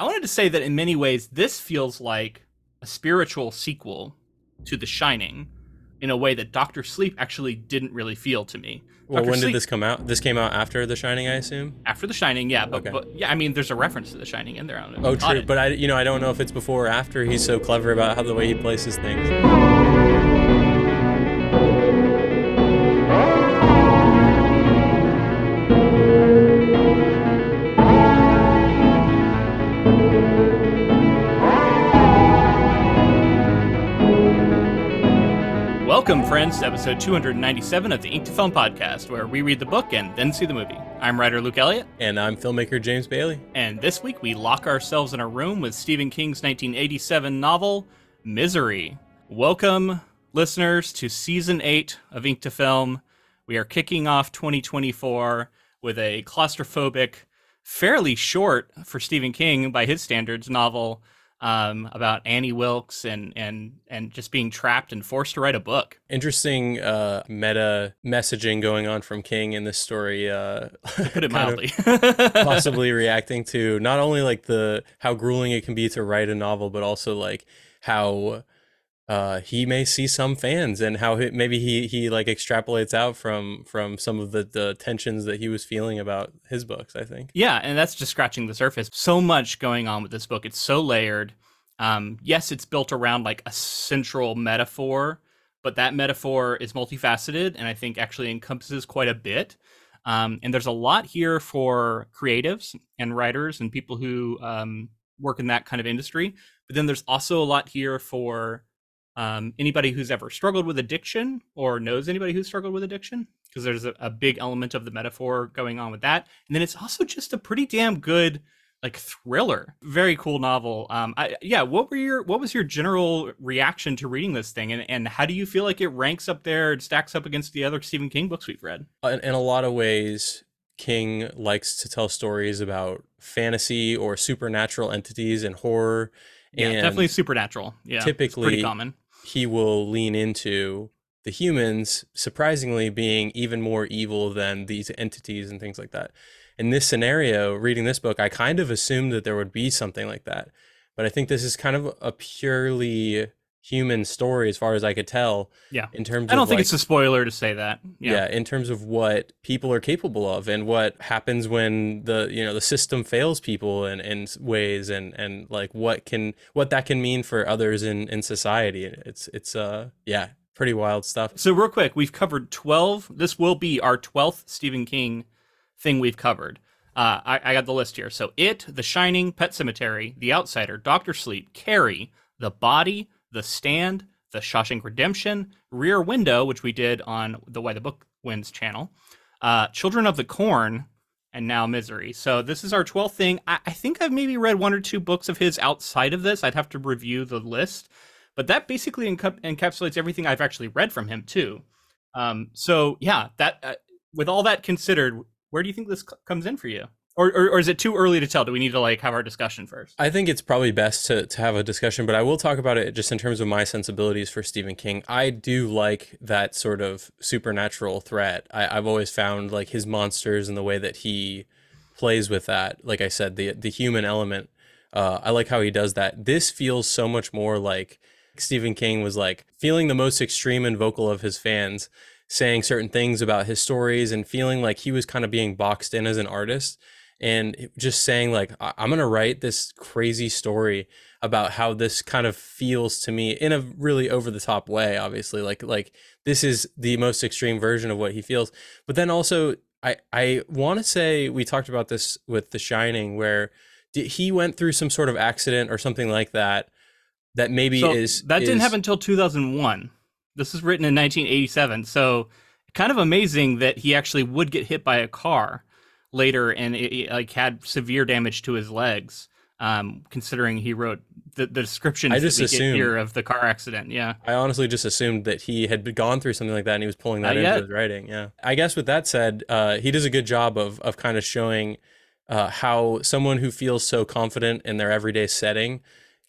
I wanted to say that in many ways, this feels like a spiritual sequel to The Shining in a way that Dr. Sleep actually didn't really feel to me. Well, Dr. when Sleep, did this come out? This came out after The Shining, I assume? After The Shining, yeah. But, okay. But yeah, I mean, there's a reference to The Shining in there. Oh, true. But I don't know if it's before or after. He's so clever about how the way he places things. Welcome, friends, to episode 297 of the Ink to Film podcast, where we read the book and then see the movie. I'm writer Luke Elliott. And I'm filmmaker James Bailey. And this week we lock ourselves in a room with Stephen King's 1987 novel, Misery. Welcome, listeners, to Season 8 of Ink to Film. We are kicking off 2024 with a claustrophobic, fairly short, for Stephen King, by his standards, novel, about Annie Wilkes and just being trapped and forced to write a book. Interesting meta messaging going on from King in this story. To put it mildly, possibly reacting to not only like how grueling it can be to write a novel, but also like how he may see some fans and how maybe he like extrapolates out from some of the tensions that he was feeling about his books, I think. Yeah, and that's just scratching the surface. So much going on with this book. It's so layered. Yes, it's built around like a central metaphor, but that metaphor is multifaceted and I think actually encompasses quite a bit. And there's a lot here for creatives and writers and people who work in that kind of industry. But then there's also a lot here for anybody who's ever struggled with addiction or knows anybody who's struggled with addiction, because there's a big element of the metaphor going on with that. And then it's also just a pretty damn good like thriller. Very cool novel. What was your general reaction to reading this thing? And how do you feel like it ranks up there and stacks up against the other Stephen King books we've read? In a lot of ways, King likes to tell stories about fantasy or supernatural entities and horror. Yeah, and definitely supernatural. Yeah, typically, it's pretty common. He will lean into the humans, surprisingly, being even more evil than these entities and things like that. In this scenario, reading this book, I kind of assumed that there would be something like that. But I think this is kind of a purely human story as far as I could tell. Yeah. In terms of, I don't think it's a spoiler to say that. Yeah, in terms of what people are capable of and what happens when the system fails people in ways and like what that can mean for others in society. It's pretty wild stuff. So real quick, we've covered 12. This will be our 12th Stephen King thing we've covered. I got the list here. So It, The Shining, Pet Sematary, The Outsider, Dr. Sleep, Carrie, The Body, The Stand, The Shawshank Redemption, Rear Window, which we did on the Why the Book Wins channel, Children of the Corn, and now Misery. So this is our 12th thing. I think I've maybe read one or two books of his outside of this. I'd have to review the list, but that basically encapsulates everything I've actually read from him too. With all that considered, where do you think this comes in for you? Or is it too early to tell? Do we need to like have our discussion first? I think it's probably best to have a discussion, but I will talk about it just in terms of my sensibilities for Stephen King. I do like that sort of supernatural threat. I've always found like his monsters and the way that he plays with that. Like I said, the human element. I like how he does that. This feels so much more like Stephen King was like feeling the most extreme and vocal of his fans, saying certain things about his stories and feeling like he was kind of being boxed in as an artist. And just saying like, I'm going to write this crazy story about how this kind of feels to me in a really over the top way, obviously, like this is the most extreme version of what he feels. But then also I want to say we talked about this with The Shining, where he went through some sort of accident or something like that, that maybe so is that didn't happen until 2001. This is written in 1987. So kind of amazing that he actually would get hit by a car later and it like had severe damage to his legs, considering he wrote the description here of the car accident. Yeah, I honestly just assumed that he had gone through something like that and he was pulling that into his writing. Yeah, I guess with that said, he does a good job of kind of showing how someone who feels so confident in their everyday setting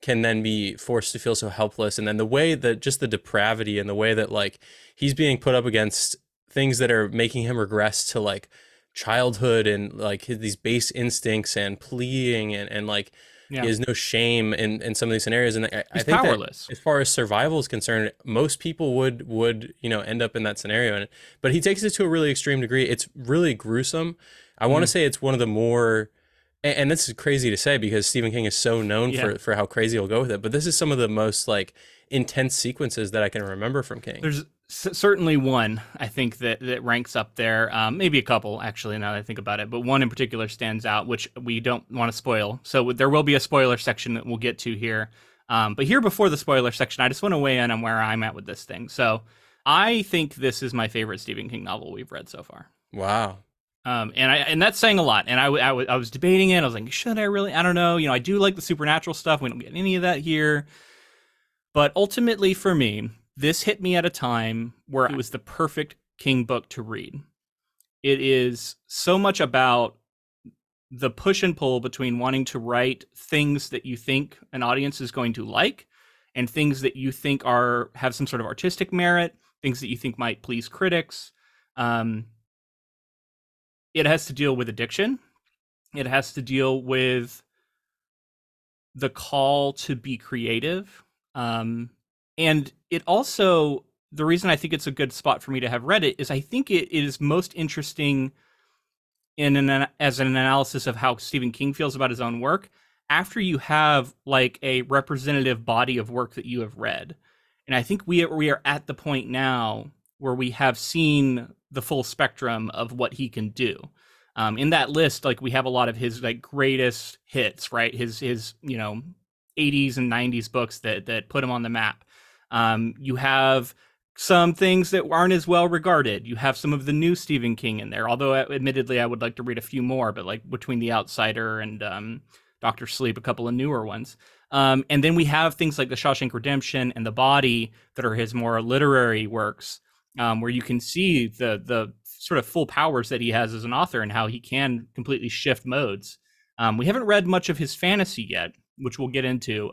can then be forced to feel so helpless, and then the way that just the depravity and the way that like he's being put up against things that are making him regress to like childhood and like his, these base instincts and pleading and like he has no shame in some of these scenarios. And I think powerless. That as far as survival is concerned, most people would you know end up in that scenario. And but he takes it to a really extreme degree. It's really gruesome. I want to say it's one of the more, and this is crazy to say because Stephen King is so known for how crazy he'll go with it, but this is some of the most like intense sequences that I can remember from King. There's certainly one, I think, that ranks up there, maybe a couple, actually, now that I think about it, but one in particular stands out, which we don't want to spoil. So there will be a spoiler section that we'll get to here. But here before the spoiler section, I just want to weigh in on where I'm at with this thing. So I think this is my favorite Stephen King novel we've read so far. Wow. And that's saying a lot. And I was debating it. I was like, should I really? I don't know. You know, I do like the supernatural stuff. We don't get any of that here. But ultimately for me, this hit me at a time where it was the perfect King book to read. It is so much about the push and pull between wanting to write things that you think an audience is going to like and things that you think have some sort of artistic merit, things that you think might please critics. It has to deal with addiction. It has to deal with the call to be creative. And it also, the reason I think it's a good spot for me to have read it is I think it is most interesting as an analysis of how Stephen King feels about his own work after you have like a representative body of work that you have read. And I think we are at the point now where we have seen the full spectrum of what he can do. In that list, like we have a lot of his like greatest hits, right? His you know 80s and 90s books that put him on the map. You have some things that aren't as well regarded. You have some of the new Stephen King in there, although admittedly I would like to read a few more, but like between The Outsider and Dr. Sleep, a couple of newer ones. And then we have things like The Shawshank Redemption and The Body that are his more literary works, where you can see the sort of full powers that he has as an author and how he can completely shift modes. We haven't read much of his fantasy yet, which we'll get into,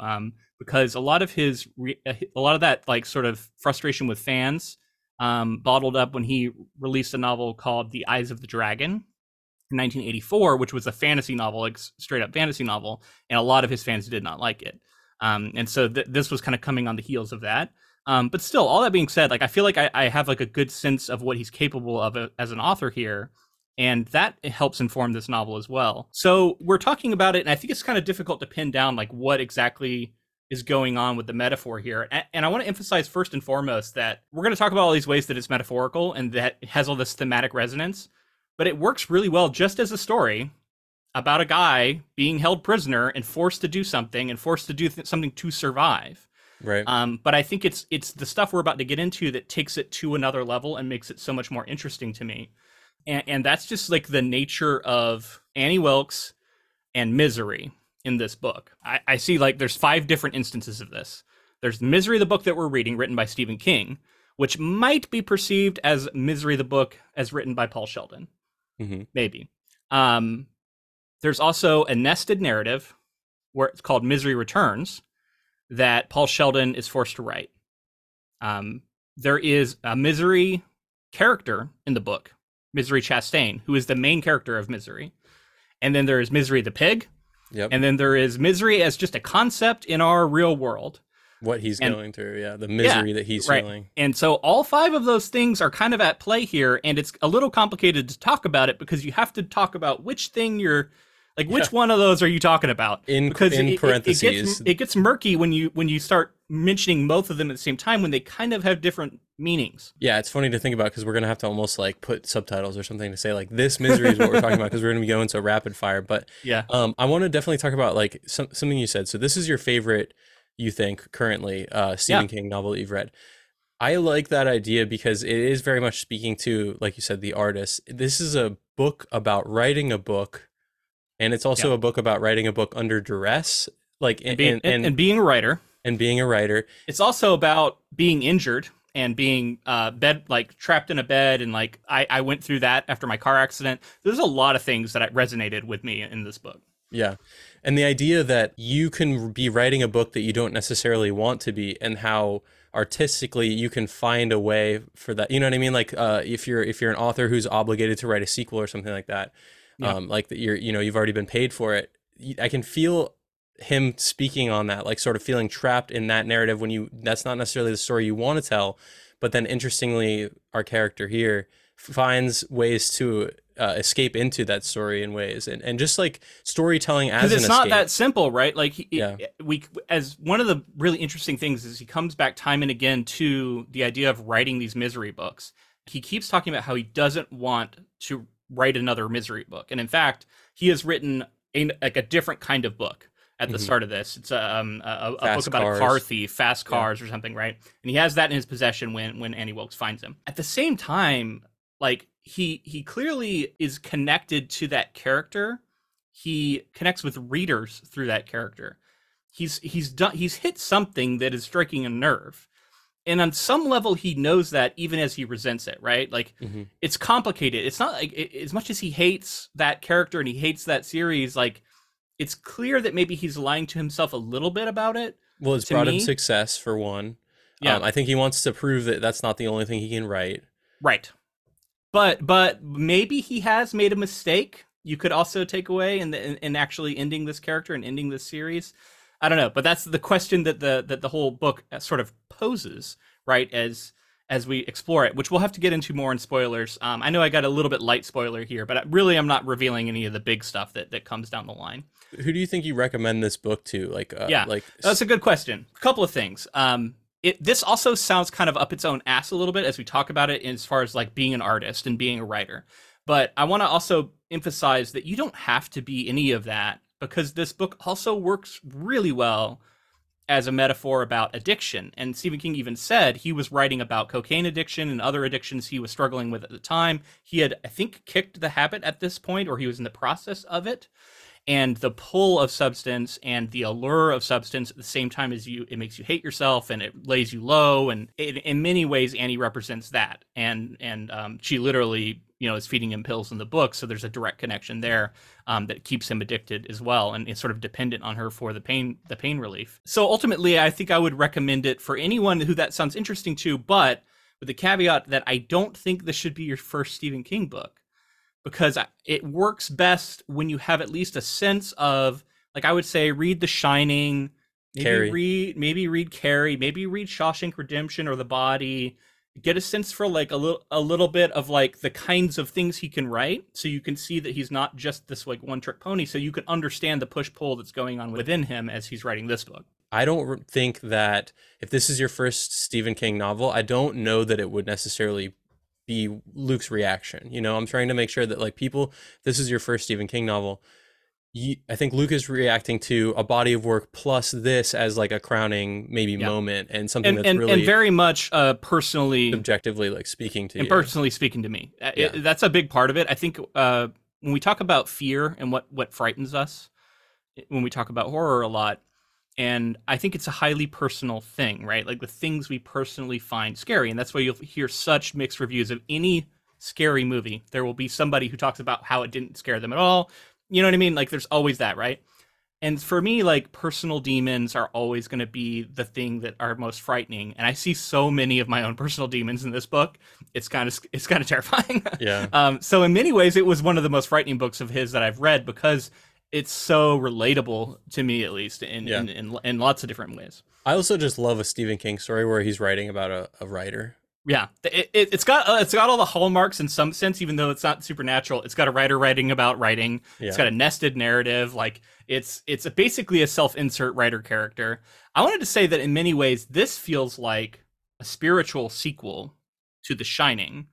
because a lot of that like sort of frustration with fans bottled up when he released a novel called The Eyes of the Dragon in 1984, which was a fantasy novel, like straight up fantasy novel, and a lot of his fans did not like it. And so this was kind of coming on the heels of that. But still, all that being said, like I feel like I have like a good sense of what he's capable of as an author here. And that helps inform this novel as well. So we're talking about it, and I think it's kind of difficult to pin down like what exactly is going on with the metaphor here. And I want to emphasize first and foremost that we're going to talk about all these ways that it's metaphorical and that it has all this thematic resonance, but it works really well just as a story about a guy being held prisoner and forced to do something and forced to do something to survive. Right. But I think it's the stuff we're about to get into that takes it to another level and makes it so much more interesting to me. And that's just like the nature of Annie Wilkes and Misery in this book. I see like there's 5 different instances of this. There's Misery, the book that we're reading, written by Stephen King, which might be perceived as Misery, the book as written by Paul Sheldon. Mm-hmm. Maybe. There's also a nested narrative where it's called Misery Returns that Paul Sheldon is forced to write. There is a Misery character in the book, Misery Chastain, who is the main character of Misery. And then there is Misery the pig. Yep. And then there is Misery as just a concept in our real world. What he's going through, yeah. The misery that he's feeling. And so all 5 of those things are kind of at play here, and it's a little complicated to talk about it because you have to talk about which thing you're like, which one of those are you talking about? Because in parentheses. It gets murky when you start mentioning both of them at the same time when they kind of have different meanings. Yeah, it's funny to think about because we're going to have to almost like put subtitles or something to say like this Misery is what we're talking about because we're going to be going so rapid fire. But yeah, I want to definitely talk about like something you said. So this is your favorite, you think, currently Stephen King novel that you've read. I like that idea because it is very much speaking to, like you said, the artist. This is a book about writing a book. And it's also a book about writing a book under duress, like and being a writer and being a writer. It's also about being injured and being trapped in a bed. And like I went through that after my car accident. There's a lot of things that resonated with me in this book. Yeah. And the idea that you can be writing a book that you don't necessarily want to be and how artistically you can find a way for that. You know what I mean? Like if you're an author who's obligated to write a sequel or something like that, yeah. Like that you've already been paid for it. I can feel him speaking on that, like sort of feeling trapped in that narrative when that's not necessarily the story you want to tell. But then interestingly, our character here finds ways to escape into that story in ways and just like storytelling as an escape. Because it's not that simple, right? Like as one of the really interesting things is he comes back time and again to the idea of writing these misery books. He keeps talking about how he doesn't want to write another misery book. And in fact, he has written a different kind of book. At the start of this, it's a book about a car thief, fast cars or something, right? And he has that in his possession when Annie Wilkes finds him. At the same time, like he clearly is connected to that character. He connects with readers through that character. He's hit something that is striking a nerve, and on some level he knows that even as he resents it, right? Like it's complicated. It's not like as much as he hates that character and he hates that series, like. It's clear that maybe he's lying to himself a little bit about it. Well, it's brought him success for one. Yeah, I think he wants to prove that that's not the only thing he can write. Right, but maybe he has made a mistake. You could also take away in actually ending this character and ending this series. I don't know, but that's the question that the whole book sort of poses, right? As we explore it, which we'll have to get into more in spoilers. I know I got a little bit light spoiler here, but I'm not revealing any of the big stuff that comes down the line. Who do you think you recommend this book to? That's a good question. A couple of things. This also sounds kind of up its own ass a little bit as we talk about it as far as like being an artist and being a writer. But I want to also emphasize that you don't have to be any of that because this book also works really well as a metaphor about addiction. And Stephen King even said he was writing about cocaine addiction and other addictions he was struggling with at the time. He had, I think, kicked the habit at this point, or he was in the process of it. And the pull of substance and the allure of substance at the same time as it makes you hate yourself and it lays you low. And in many ways, Annie represents that. And she literally, is feeding him pills in the book. So there's a direct connection there that keeps him addicted as well. And is sort of dependent on her for the pain relief. So ultimately, I think I would recommend it for anyone who that sounds interesting to, but with the caveat that I don't think this should be your first Stephen King book. Because it works best when you have at least a sense of, like I would say, read The Shining, maybe read Carrie, maybe read Shawshank Redemption or The Body. Get a sense for like a little bit of like the kinds of things he can write, so you can see that he's not just this like one-trick pony. So you can understand the push-pull that's going on within him as he's writing this book. I don't think that if this is your first Stephen King novel, I don't know that it would necessarily be Luke's reaction. I'm trying to make sure that like people, this is your first Stephen King novel. I think Luke is reacting to a body of work plus this as like a crowning moment and something that's really and very much personally, objectively like speaking to you. And personally speaking to me. Yeah. That's a big part of it. I think when we talk about fear and what frightens us, when we talk about horror a lot, and I think it's a highly personal thing, right? Like the things we personally find scary. And that's why you'll hear such mixed reviews of any scary movie. There will be somebody who talks about how it didn't scare them at all. You know what I mean? Like there's always that, right? And for me, like personal demons are always going to be the thing that are most frightening. And I see so many of my own personal demons in this book. It's kind of terrifying. Yeah. So in many ways, it was one of the most frightening books of his that I've read because it's so relatable to me, at least in lots of different ways. I also just love a Stephen King story where he's writing about a writer. Yeah, it's got all the hallmarks in some sense, even though it's not supernatural. It's got a writer writing about writing. Yeah. It's got a nested narrative. Like it's basically a self-insert writer character. I wanted to say that in many ways, this feels like a spiritual sequel to The Shining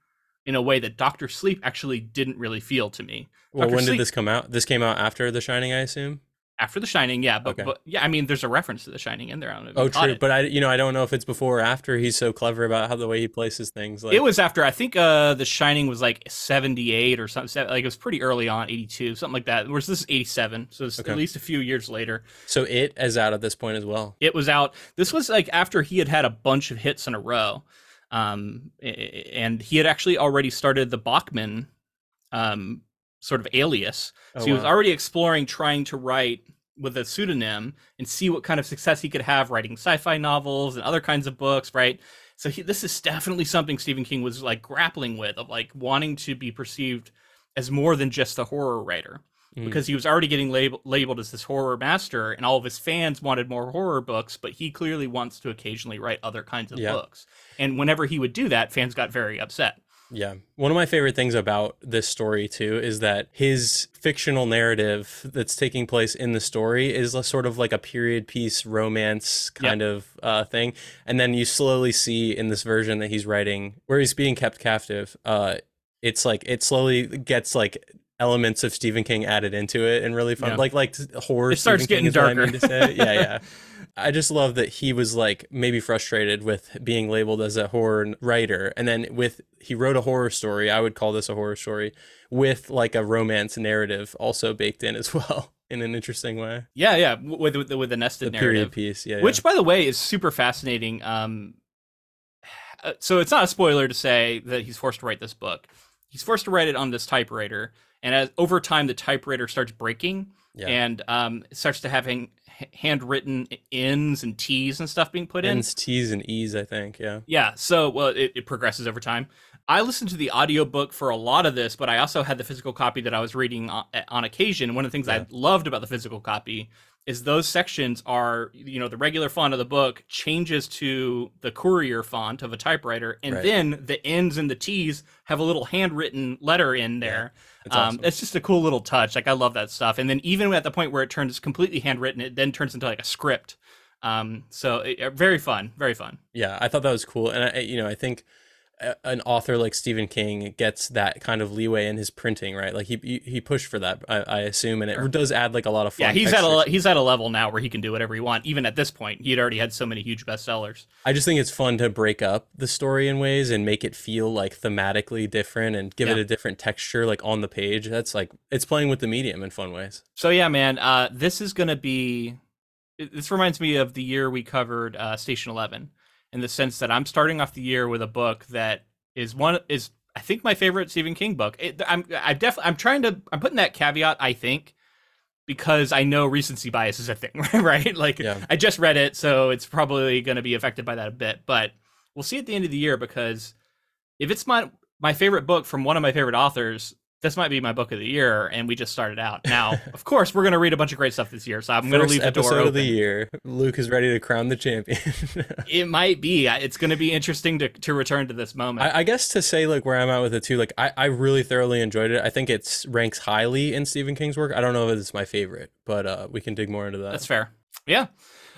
in a way that Dr. Sleep actually didn't really feel to me. Well, when did this come out? This came out after The Shining, I assume? After The Shining, yeah, but yeah, I mean, there's a reference to The Shining in there. I don't know if true, but I don't know if it's before or after. He's so clever about how the way he places things. Like, it was after. I think The Shining was like 78 or something. Like it was pretty early on, 82, something like that. Whereas this is 87, so it's at least a few years later. So it is out at this point as well. It was out. This was like after he had a bunch of hits in a row, and he had actually already started the Bachman. Sort of alias. So he was already exploring trying to write with a pseudonym and see what kind of success he could have writing sci-fi novels and other kinds of books, right? So this is definitely something Stephen King was like grappling with, of like wanting to be perceived as more than just a horror writer, because he was already getting labeled as this horror master, and all of his fans wanted more horror books, but he clearly wants to occasionally write other kinds of books. And whenever he would do that, fans got very upset. Yeah. One of my favorite things about this story, too, is that his fictional narrative that's taking place in the story is sort of like a period piece romance kind of thing. And then you slowly see in this version that he's writing where he's being kept captive. It's like it slowly gets like elements of Stephen King added into it and really fun. Yeah. Like horror. It starts Stephen getting King darker. I mean to say. Yeah, yeah. I just love that he was like maybe frustrated with being labeled as a horror writer. And then he wrote a horror story. I would call this a horror story with like a romance narrative also baked in as well in an interesting way. Yeah. Yeah. With a nested narrative piece. Yeah. Which by the way is super fascinating. So it's not a spoiler to say that he's forced to write this book. He's forced to write it on this typewriter. And as over time, the typewriter starts breaking and starts to having handwritten N's and T's and stuff being put in. N's, T's, and E's, I think, yeah. Yeah, so well, it progresses over time. I listened to the audiobook for a lot of this, but I also had the physical copy that I was reading on occasion. One of the things I loved about the physical copy is those sections are, you know, the regular font of the book changes to the Courier font of a typewriter, and then the N's and the T's have a little handwritten letter in there. Yeah. That's awesome. It's just a cool little touch. Like I love that stuff. And then even at the point where it turns completely handwritten, it then turns into like a script. Very fun, very fun. Yeah, I thought that was cool. And I think an author like Stephen King gets that kind of leeway in his printing, right? Like he pushed for that, I assume, and it does add like a lot of fun. Yeah, he's at a level now where he can do whatever he wants. Even at this point, he'd already had so many huge bestsellers. I just think it's fun to break up the story in ways and make it feel like thematically different and give it a different texture, like on the page. That's like it's playing with the medium in fun ways. So yeah, man, this reminds me of the year we covered Station 11. In the sense that I'm starting off the year with a book that is I think my favorite Stephen King book. I'm putting that caveat, I think, because I know recency bias is a thing, right? Like I just read it, so it's probably going to be affected by that a bit, but we'll see at the end of the year, because if it's my favorite book from one of my favorite authors, this might be my book of the year, and we just started out. Now, of course, we're going to read a bunch of great stuff this year, so I'm going to leave the door open. First episode of the year, Luke is ready to crown the champion. It might be. It's going to be interesting to return to this moment. I guess to say like where I'm at with it too, like I really thoroughly enjoyed it. I think it ranks highly in Stephen King's work. I don't know if it's my favorite, but we can dig more into that. That's fair. Yeah.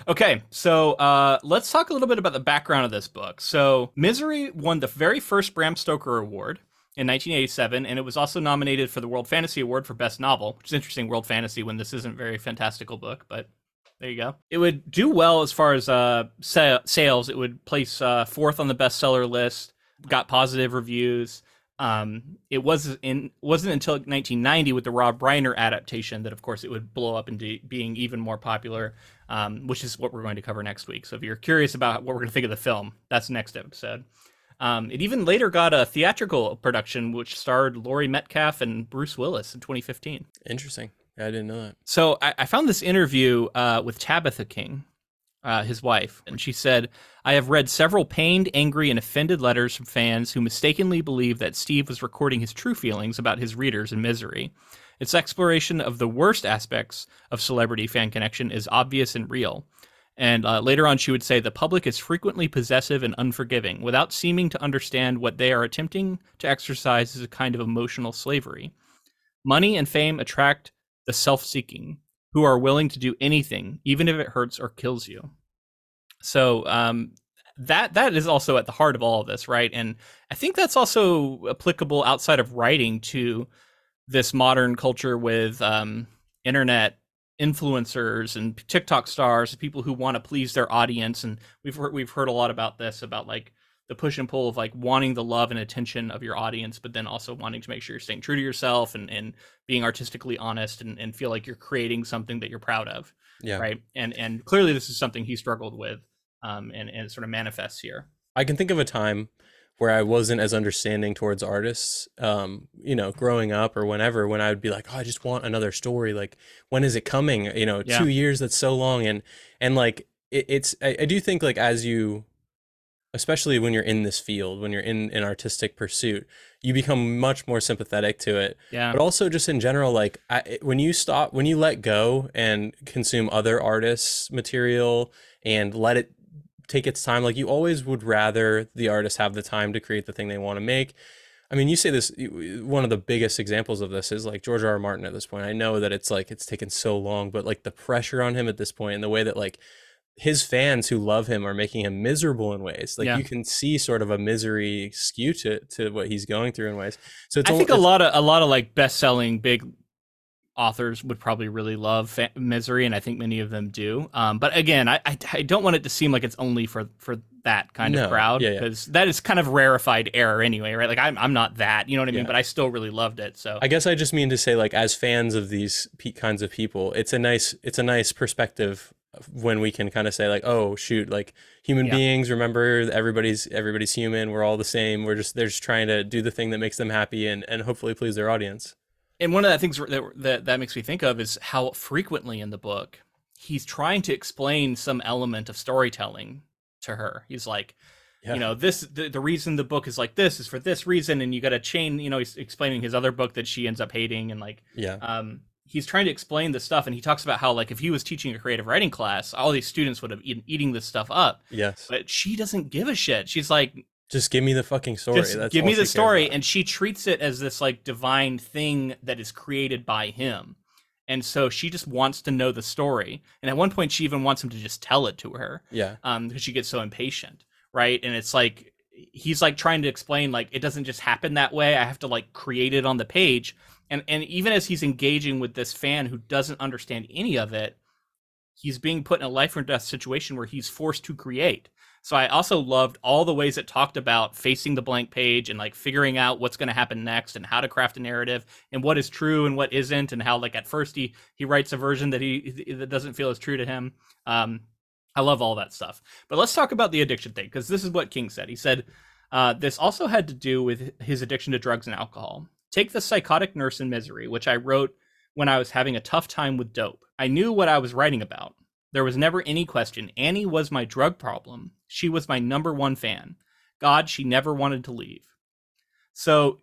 Okay, so let's talk a little bit about the background of this book. So Misery won the very first Bram Stoker Award in 1987, and it was also nominated for the World Fantasy Award for Best Novel, which is interesting, World Fantasy, when this isn't a very fantastical book, but there you go. It would do well as far as sales. It would place fourth on the bestseller list, got positive reviews. It wasn't until 1990 with the Rob Reiner adaptation that, of course, it would blow up into being even more popular, which is what we're going to cover next week. So if you're curious about what we're going to think of the film, that's the next episode. It even later got a theatrical production, which starred Laurie Metcalf and Bruce Willis in 2015. Interesting. I didn't know that. So I found this interview with Tabitha King, his wife, and she said, "I have read several pained, angry, and offended letters from fans who mistakenly believed that Steve was recording his true feelings about his readers in Misery. Its exploration of the worst aspects of celebrity fan connection is obvious and real." And later on, she would say, "The public is frequently possessive and unforgiving, without seeming to understand what they are attempting to exercise as a kind of emotional slavery. Money and fame attract the self-seeking, who are willing to do anything, even if it hurts or kills you." So that is also at the heart of all of this, right? And I think that's also applicable outside of writing to this modern culture with internet influencers and TikTok stars, people who want to please their audience. And we've heard a lot about this, about like the push and pull of like wanting the love and attention of your audience, but then also wanting to make sure you're staying true to yourself and being artistically honest and feel like you're creating something that you're proud of. Yeah. Right. And clearly this is something he struggled with and it sort of manifests here. I can think of a time where I wasn't as understanding towards artists, you know, growing up or whenever, when I would be like, oh, I just want another story. Like, when is it coming? You know, yeah. 2 years, that's so long. And like, I do think like as you, especially when you're in this field, when you're in an artistic pursuit, you become much more sympathetic to it. Yeah. But also just in general, like when you let go and consume other artists' material and let it take its time, like you always would rather the artists have the time to create the thing they want to make. I mean, you say this, one of the biggest examples of this is like George R. R. Martin at this point. I know that it's like, it's taken so long, but like the pressure on him at this point and the way that like his fans who love him are making him miserable in ways. Like yeah. you can see sort of a misery skew to what he's going through in ways. So it's I think a lot of like best-selling big authors would probably really love Misery, and I think many of them do. But again, I don't want it to seem like it's only for that kind of crowd, because that is kind of rarefied air anyway, right? Like I'm not that, you know what I mean? But I still really loved it. So I guess I just mean to say, like, as fans of these kinds of people, it's a nice perspective when we can kind of say like, oh shoot, like human beings, remember, everybody's human, we're all the same, they're just trying to do the thing that makes them happy and hopefully please their audience. And one of the things that makes me think of is how frequently in the book he's trying to explain some element of storytelling to her. He's like, you know, the reason the book is like this is for this reason, and you got to chain, you know, he's explaining his other book that she ends up hating, and like he's trying to explain this stuff, and he talks about how, like, if he was teaching a creative writing class, all these students would have been eating this stuff up. Yes. But she doesn't give a shit. She's like, just give me the fucking story. Just give me the story. And she treats it as this, like, divine thing that is created by him. And so she just wants to know the story. And at one point, she even wants him to just tell it to her. Yeah. Because she gets so impatient, right? And it's like, he's, like, trying to explain, like, it doesn't just happen that way. I have to, like, create it on the page. And even as he's engaging with this fan who doesn't understand any of it, he's being put in a life or death situation where he's forced to create. So I also loved all the ways it talked about facing the blank page and like figuring out what's going to happen next and how to craft a narrative and what is true and what isn't, and how like at first he writes a version that doesn't feel as true to him. I love all that stuff. But let's talk about the addiction thing, because this is what King said. He said this also had to do with his addiction to drugs and alcohol. Take the psychotic nurse in Misery, which I wrote when I was having a tough time with dope. I knew what I was writing about. There was never any question. Annie was my drug problem. She was my number one fan. God, she never wanted to leave. So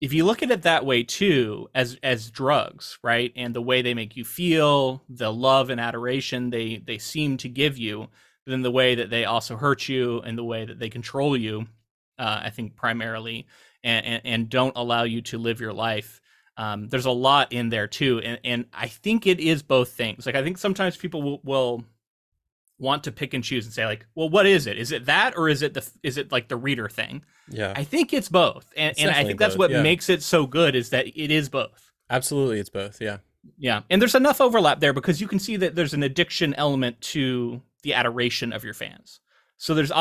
if you look at it that way too, as drugs, right? And the way they make you feel, the love and adoration they seem to give you, then the way that they also hurt you and the way that they control you, I think primarily, and don't allow you to live your life. There's a lot in there too. And I think it is both things. Like, I think sometimes people will want to pick and choose and say like, well, what is it? Is it that, or is it like the reader thing? Yeah. I think it's both. And I think that's what makes it so good, is that it is both. Absolutely. It's both. Yeah. Yeah. And there's enough overlap there because you can see that there's an addiction element to the adoration of your fans. So there's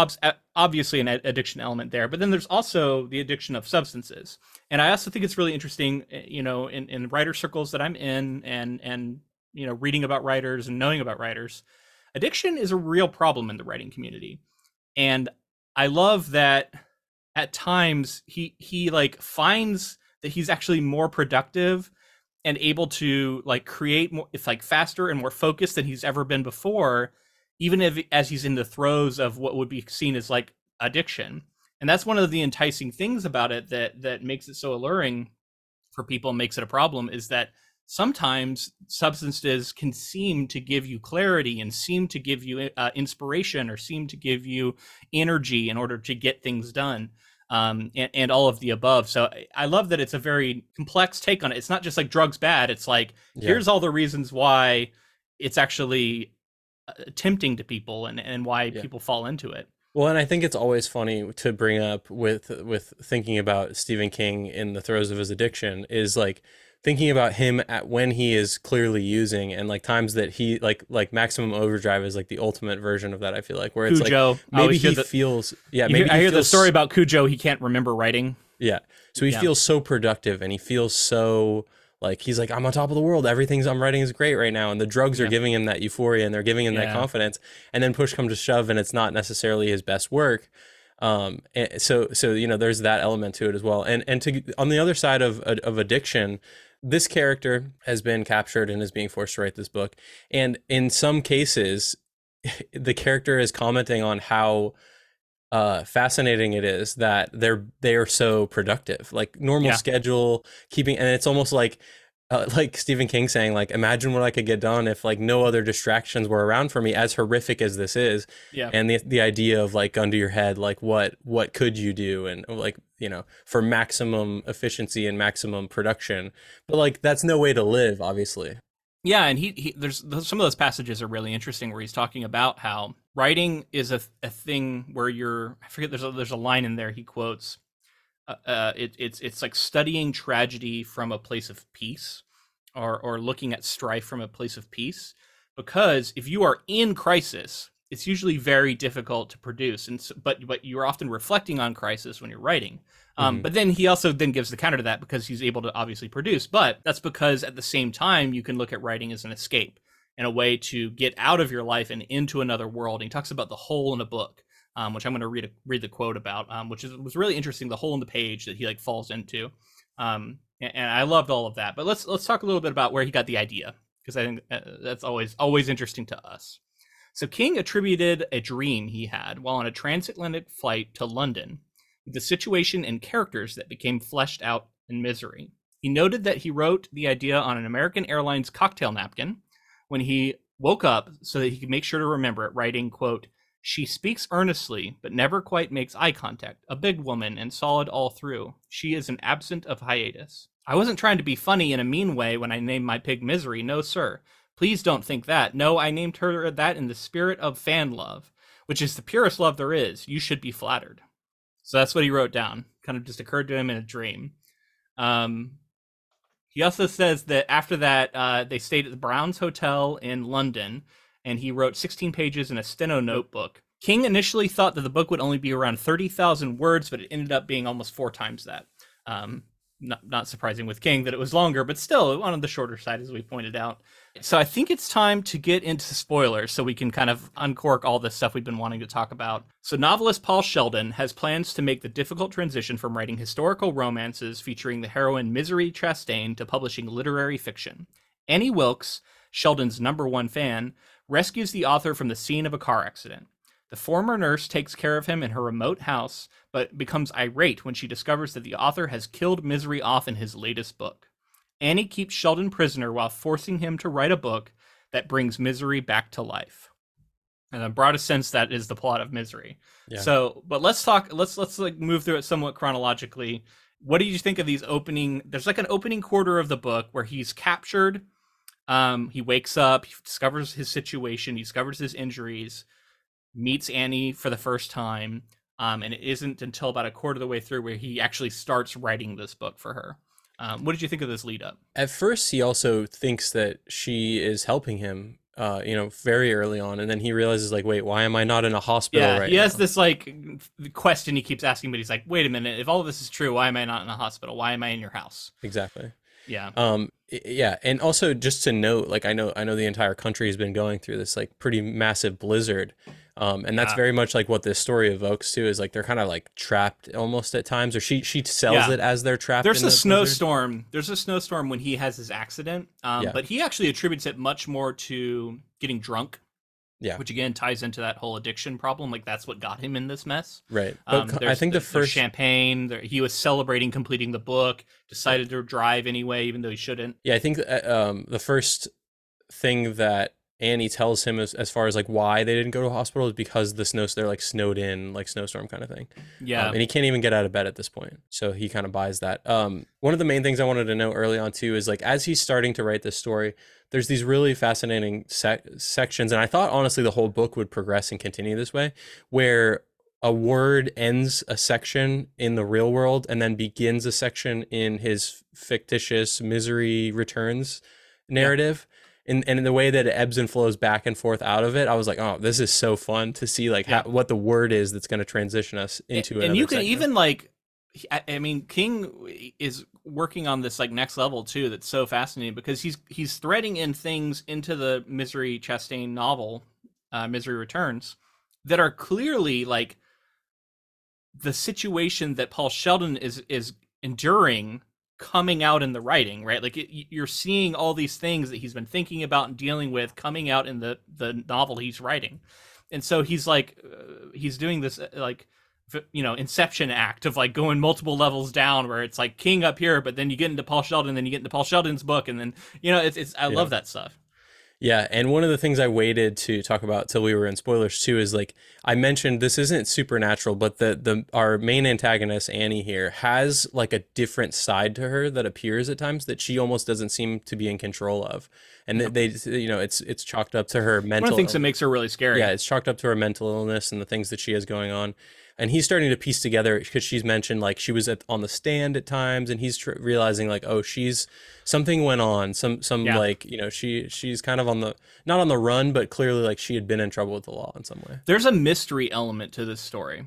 obviously an addiction element there, but then there's also the addiction of substances. And I also think it's really interesting, you know, in writer circles that I'm in and, you know, reading about writers and knowing about writers, addiction is a real problem in the writing community. And I love that at times he like finds that he's actually more productive and able to like create more, it's like faster and more focused than he's ever been before, even as he's in the throes of what would be seen as like addiction. And that's one of the enticing things about it that makes it so alluring for people and makes it a problem, is that sometimes substances can seem to give you clarity and seem to give you inspiration or seem to give you energy in order to get things done, and all of the above. So I love that it's a very complex take on it. It's not just like drugs bad. It's like, here's all the reasons why it's actually tempting to people and why people fall into it. Well, and I think it's always funny to bring up with thinking about Stephen King in the throes of his addiction, is like thinking about him at when he is clearly using, and like times that he like Maximum Overdrive is like the ultimate version of that. I feel like where it's Cujo, like maybe he feels I hear the story about Cujo, he can't remember writing. Yeah. So he feels so productive and he feels so like, he's like, I'm on top of the world. Everything I'm writing is great right now. And the drugs are giving him that euphoria and they're giving him that confidence. And then push comes to shove and it's not necessarily his best work. So you know, there's that element to it as well. And to on the other side of addiction, this character has been captured and is being forced to write this book. And in some cases, the character is commenting on how fascinating it is that they are so productive, like normal schedule keeping. And it's almost like Stephen King saying, like, imagine what I could get done if like no other distractions were around for me, as horrific as this is. Yeah. And the idea of like gun to your head, like what could you do? And like, you know, for maximum efficiency and maximum production, but like, that's no way to live, obviously. Yeah. And he there's some of those passages are really interesting where he's talking about how writing is a thing where you're, I forget, there's a line in there he quotes, it's like studying tragedy from a place of peace, or looking at strife from a place of peace, because if you are in crisis, it's usually very difficult to produce. And so, but you're often reflecting on crisis when you're writing. But then he also then gives the counter to that, because he's able to obviously produce, but that's because at the same time you can look at writing as an escape and a way to get out of your life and into another world. And he talks about the hole in a book. Which I'm going to read the quote about, which was really interesting, the hole in the page that he like falls into, and I loved all of that. But let's talk a little bit about where he got the idea, because I think that's always interesting to us. So King attributed a dream he had while on a transatlantic flight to London, with the situation and characters that became fleshed out in Misery. He noted that he wrote the idea on an American Airlines cocktail napkin when he woke up, so that he could make sure to remember it, writing, quote, "She speaks earnestly, but never quite makes eye contact. A big woman and solid all through. She is an absent of hiatus. I wasn't trying to be funny in a mean way when I named my pig Misery. No, sir. Please don't think that. No, I named her that in the spirit of fan love, which is the purest love there is. You should be flattered." So that's what he wrote down. Kind of just occurred to him in a dream. He also says that after that, they stayed at the Browns Hotel in London, and he wrote 16 pages in a steno notebook. King initially thought that the book would only be around 30,000 words, but it ended up being almost 4 times that. Not surprising with King that it was longer, but still on the shorter side, as we pointed out. So I think it's time to get into spoilers so we can kind of uncork all the stuff we've been wanting to talk about. So novelist Paul Sheldon has plans to make the difficult transition from writing historical romances featuring the heroine Misery Chastain to publishing literary fiction. Annie Wilkes, Sheldon's #1 fan, rescues the author from the scene of a car accident. The former nurse takes care of him in her remote house, but becomes irate when she discovers that the author has killed Misery off in his latest book. Annie keeps Sheldon prisoner while forcing him to write a book that brings Misery back to life. And in the broadest sense, that is the plot of Misery. Yeah. So, but let's like move through it somewhat chronologically. What do you think of these opening? There's like an opening quarter of the book where he's captured. He wakes up, he discovers his situation, he discovers his injuries, meets Annie for the first time, and it isn't until about a quarter of the way through where he actually starts writing this book for her. What did you think of this lead up? At first, he also thinks that she is helping him, you know, very early on, and then he realizes, like, wait, why am I not in a hospital right now? Yeah, he has this, like, question he keeps asking, but he's like, wait a minute, if all of this is true, why am I not in a hospital? Why am I in your house? Exactly. Yeah. Yeah. And also just to note, like, I know the entire country has been going through this like pretty massive blizzard. And that's very much like what this story evokes too, is like, they're kind of like trapped almost at times, or she sells it as they're trapped. There's a snowstorm. There's a snowstorm when he has his accident. But he actually attributes it much more to getting drunk. Yeah. Which again ties into that whole addiction problem. Like that's what got him in this mess. Right. But I think the first champagne, he was celebrating completing the book, decided to drive anyway, even though he shouldn't. Yeah. I think the first thing that Annie tells him as far as like why they didn't go to a hospital is because they're like snowed in, like snowstorm kind of thing. Yeah. And he can't even get out of bed at this point. So he kind of buys that. One of the main things I wanted to know early on too, is like, as he's starting to write this story, there's these really fascinating sections. And I thought, honestly, the whole book would progress and continue this way, where a word ends a section in the real world and then begins a section in his fictitious Misery Returns narrative. Yeah. And in the way that it ebbs and flows back and forth out of it, I was like, oh, this is so fun to see, like, how, what the word is that's going to transition us into it. And you can even, like, I mean, King is working on this like next level too. That's so fascinating because he's threading in things into the Misery Chastain novel, Misery Returns, that are clearly like the situation that Paul Sheldon is enduring coming out in the writing, right? Like you're seeing all these things that he's been thinking about and dealing with coming out in the novel he's writing. And so he's like, he's doing this like, you know, inception act of like going multiple levels down where it's like King up here, but then you get into Paul Sheldon, then you get into Paul Sheldon's book. And then, you know, I love that stuff. Yeah. And one of the things I waited to talk about till we were in spoilers too, is like, I mentioned this isn't supernatural, but our main antagonist, Annie here, has like a different side to her that appears at times that she almost doesn't seem to be in control of. And they, you know, it's chalked up to her mental. One of the things that makes her really scary. Yeah. It's chalked up to her mental illness and the things that she has going on. And he's starting to piece together, because she's mentioned like she was on the stand at times, and he's realizing like, oh, something went on. Like, you know, she's kind of not on the run, but clearly like she had been in trouble with the law in some way. There's a mystery element to this story.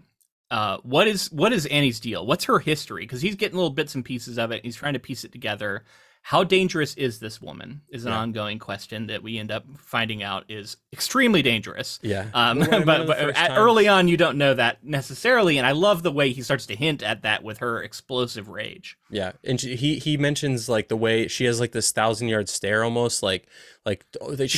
What is Annie's deal? What's her history? Because he's getting little bits and pieces of it. And he's trying to piece it together. How dangerous is this woman is an ongoing question that we end up finding out is extremely dangerous. Yeah. But early on, you don't know that necessarily. And I love the way he starts to hint at that with her explosive rage. Yeah. And he mentions like the way she has like this 1,000-yard stare almost like she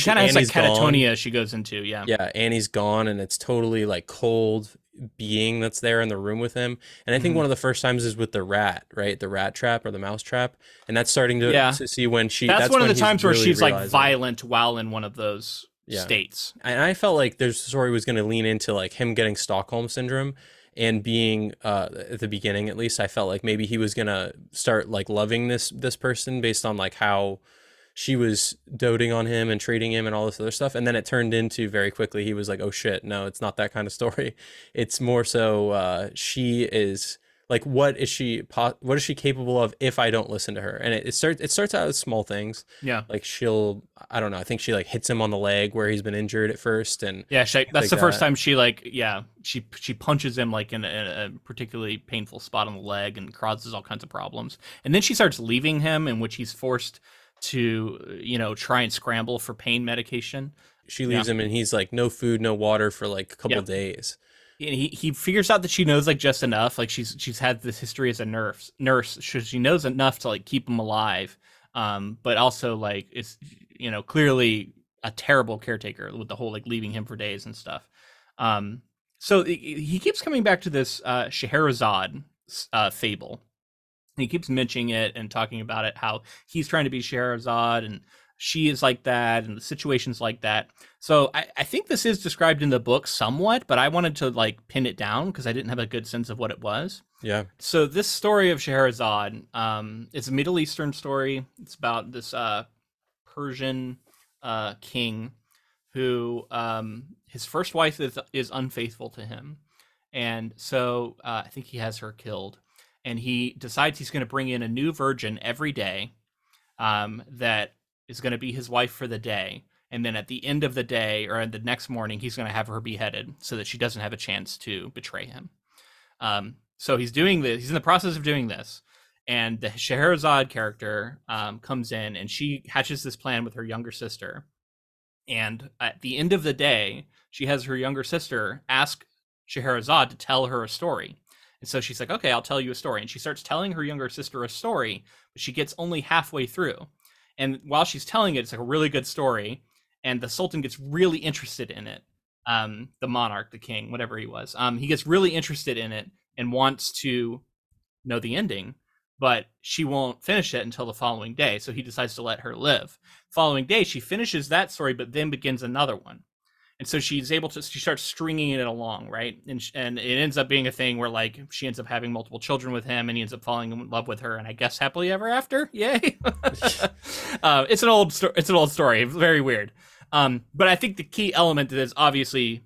kind of has like catatonia she goes into. Yeah. Yeah. Annie's gone, and it's totally like cold being that's there in the room with him. And I think one of the first times is with the rat, right? The rat trap or the mouse trap. And that's starting to see when she... That's one of the times where she's like violent while in one of those states. And I felt like the story was going to lean into like him getting Stockholm syndrome and being, at the beginning at least, I felt like maybe he was going to start like loving this person based on like how she was doting on him and treating him and all this other stuff. And then it turned into very quickly, he was like, oh shit, no, it's not that kind of story. It's more so she is like, what is she capable of if I don't listen to her? And it starts out with small things. Yeah. Like I don't know. I think she like hits him on the leg where he's been injured at first. And yeah, that's the first time she like, yeah, she punches him like in a particularly painful spot on the leg and causes all kinds of problems. And then she starts leaving him, in which he's forced to, you know, try and scramble for pain medication. She leaves him, and he's like no food, no water for like a couple days. And he figures out that she knows like just enough, like she's had this history as a nurse, so she knows enough to like keep him alive, but also like it's, you know, clearly a terrible caretaker with the whole like leaving him for days and stuff. So he keeps coming back to this Scheherazade fable. He keeps mentioning it and talking about it, how he's trying to be Scheherazade and she is like that and the situation's like that. So I think this is described in the book somewhat, but I wanted to like pin it down because I didn't have a good sense of what it was. Yeah. So this story of Scheherazade, it's a Middle Eastern story. It's about this Persian king who his first wife is unfaithful to him. And so I think he has her killed. And he decides he's going to bring in a new virgin every day that is going to be his wife for the day. And then at the end of the day or the next morning, he's going to have her beheaded so that she doesn't have a chance to betray him. So he's doing this. He's in the process of doing this. And the Scheherazade character comes in, and she hatches this plan with her younger sister. And at the end of the day, she has her younger sister ask Scheherazade to tell her a story. And so she's like, okay, I'll tell you a story. And she starts telling her younger sister a story, but she gets only halfway through. And while she's telling it, it's like a really good story. And the Sultan gets really interested in it. The monarch, the king, whatever he was. He gets really interested in it and wants to know the ending, but she won't finish it until the following day. So he decides to let her live. Following day, she finishes that story, but then begins another one. And so she starts stringing it along, right? And it ends up being a thing where like she ends up having multiple children with him, and he ends up falling in love with her, and I guess happily ever after. Yay! It's an old story, very weird. But I think the key element that is obviously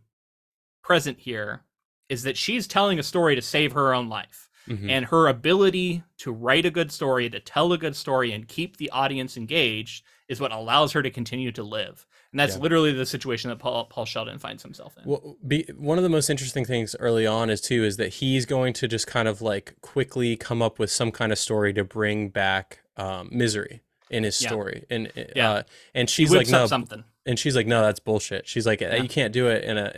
present here is that she's telling a story to save her own life, and her ability to write a good story, to tell a good story, and keep the audience engaged is what allows her to continue to live. And that's literally the situation that Paul Sheldon finds himself in. Well, one of the most interesting things early on is that he's going to just kind of like quickly come up with some kind of story to bring back misery in his story. And she's like, no, that's bullshit. She's like, you can't do it in a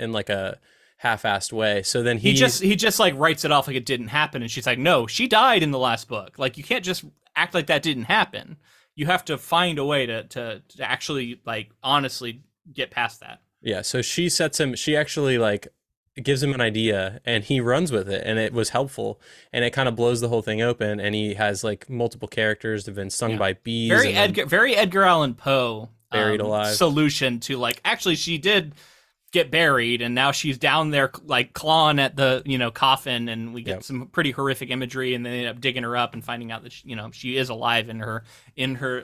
half-assed way. So then he just like writes it off like it didn't happen, and she's like, no, she died in the last book. Like, you can't just act like that didn't happen. You have to find a way to actually, like, honestly get past that. Yeah, so she sets him, she actually, like, gives him an idea, and he runs with it, and it was helpful, and it kind of blows the whole thing open, and he has, like, multiple characters that have been sung by bees. Very Edgar Allan Poe buried alive solution to, like, actually she did get buried, and now she's down there, like, clawing at the, you know, coffin, and we get some pretty horrific imagery, and they end up digging her up and finding out that she, you know, she is alive in her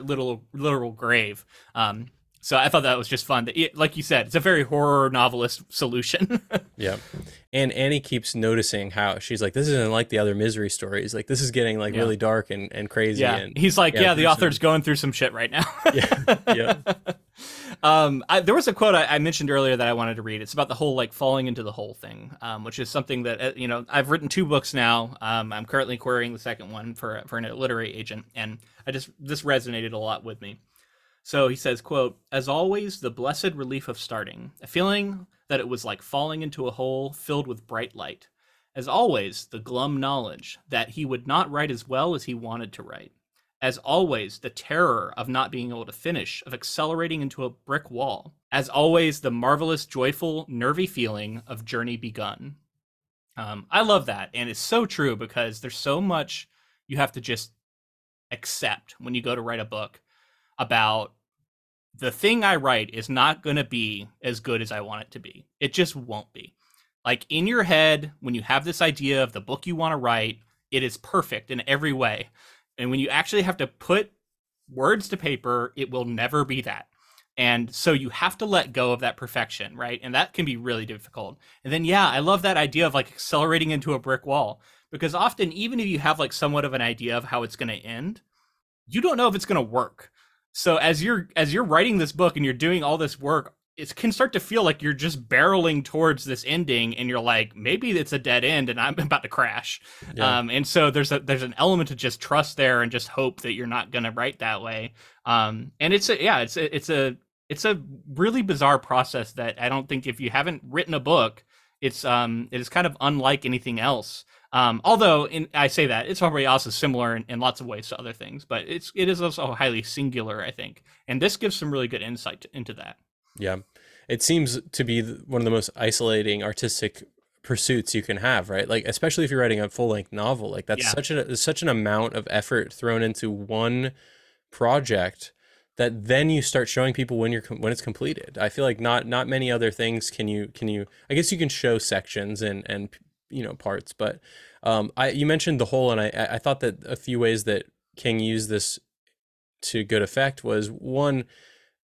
literal grave. So I thought that was just fun. Like you said, it's a very horror novelist solution. Yeah. And Annie keeps noticing how she's like, this isn't like the other Misery stories. Like, this is getting, like, really dark and crazy. Yeah. And he's like, the author's going through some shit right now. There was a quote I mentioned earlier that I wanted to read. It's about the whole, like, falling into the hole thing, which is something that, you know, I've written 2 books now. I'm currently querying the second one for an literary agent. And this resonated a lot with me. So he says, quote, "As always, the blessed relief of starting, a feeling that it was like falling into a hole filled with bright light. As always, the glum knowledge that he would not write as well as he wanted to write. As always, the terror of not being able to finish, of accelerating into a brick wall. As always, the marvelous, joyful, nervy feeling of journey begun." I love that. And it's so true, because there's so much you have to just accept when you go to write a book about the thing I write is not going to be as good as I want it to be. It just won't be. Like, in your head, when you have this idea of the book you want to write, it is perfect in every way. And when you actually have to put words to paper, it will never be that. And so you have to let go of that perfection, right? And that can be really difficult. And then, I love that idea of, like, accelerating into a brick wall, because often, even if you have, like, somewhat of an idea of how it's going to end, you don't know if it's going to work. So as you're writing this book and you're doing all this work, it can start to feel like you're just barreling towards this ending, and you're like, maybe it's a dead end and I'm about to crash. Yeah. And so there's an element to just trust there and just hope that you're not going to write that way. And it's a really bizarre process that I don't think, if you haven't written a book, it is kind of unlike anything else. Although I say that, it's probably also similar in lots of ways to other things, but it is also highly singular, I think. And this gives some really good insight into that. Yeah. It seems to be one of the most isolating artistic pursuits you can have, right? Like, especially if you're writing a full-length novel, like, that's such an amount of effort thrown into one project that then you start showing people when it's completed. I feel like not many other things can you, I guess you can show sections and you know, parts, but you mentioned the hole, and I thought that a few ways that King used this to good effect was, one,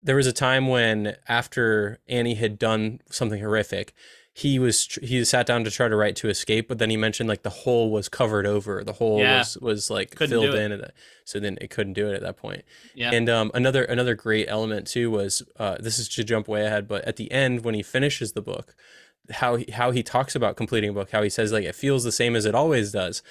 there was a time when, after Annie had done something horrific, he sat down to try to write to escape, but then he mentioned, like, the hole was covered over, the hole was like filled in, and so then it couldn't do it at that point. Yeah. And another great element too was, this is to jump way ahead, but at the end when he finishes the book, how he talks about completing a book, how he says, like, it feels the same as it always does.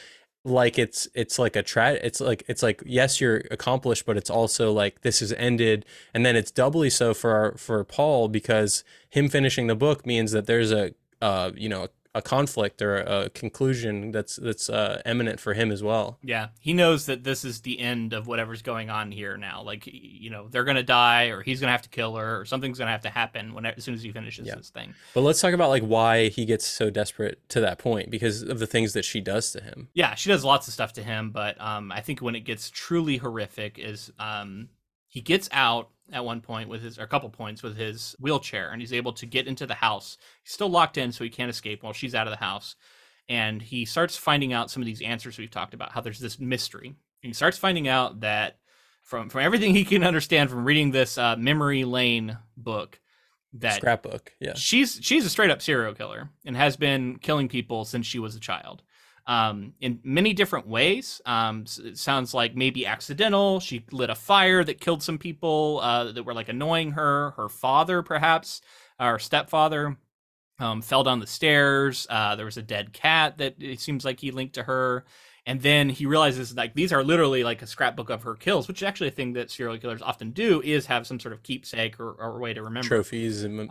Like, it's like a it's like, yes, you're accomplished, but it's also like, this is ended. And then it's doubly so for Paul, because him finishing the book means that there's a conflict or a conclusion that's imminent for him as well. Yeah. He knows that this is the end of whatever's going on here now. Like, you know, they're going to die, or he's going to have to kill her, or something's going to have to happen as soon as he finishes this thing. But let's talk about, like, why he gets so desperate to that point, because of the things that she does to him. Yeah. She does lots of stuff to him, but I think when it gets truly horrific is he gets out at one point or a couple points with his wheelchair, and he's able to get into the house. He's still locked in, so he can't escape while she's out of the house. And he starts finding out some of these answers we've talked about, how there's this mystery. And he starts finding out that from everything he can understand from reading this Memory Lane book, that scrapbook, she's a straight up serial killer and has been killing people since she was a child. In many different ways. It sounds like maybe accidental. She lit a fire that killed some people that were, like, annoying her. Her father, perhaps, or stepfather, fell down the stairs. There was a dead cat that it seems like he linked to her. And then he realizes, like, these are literally like a scrapbook of her kills, which is actually a thing that serial killers often do, is have some sort of keepsake or way to remember. Trophies and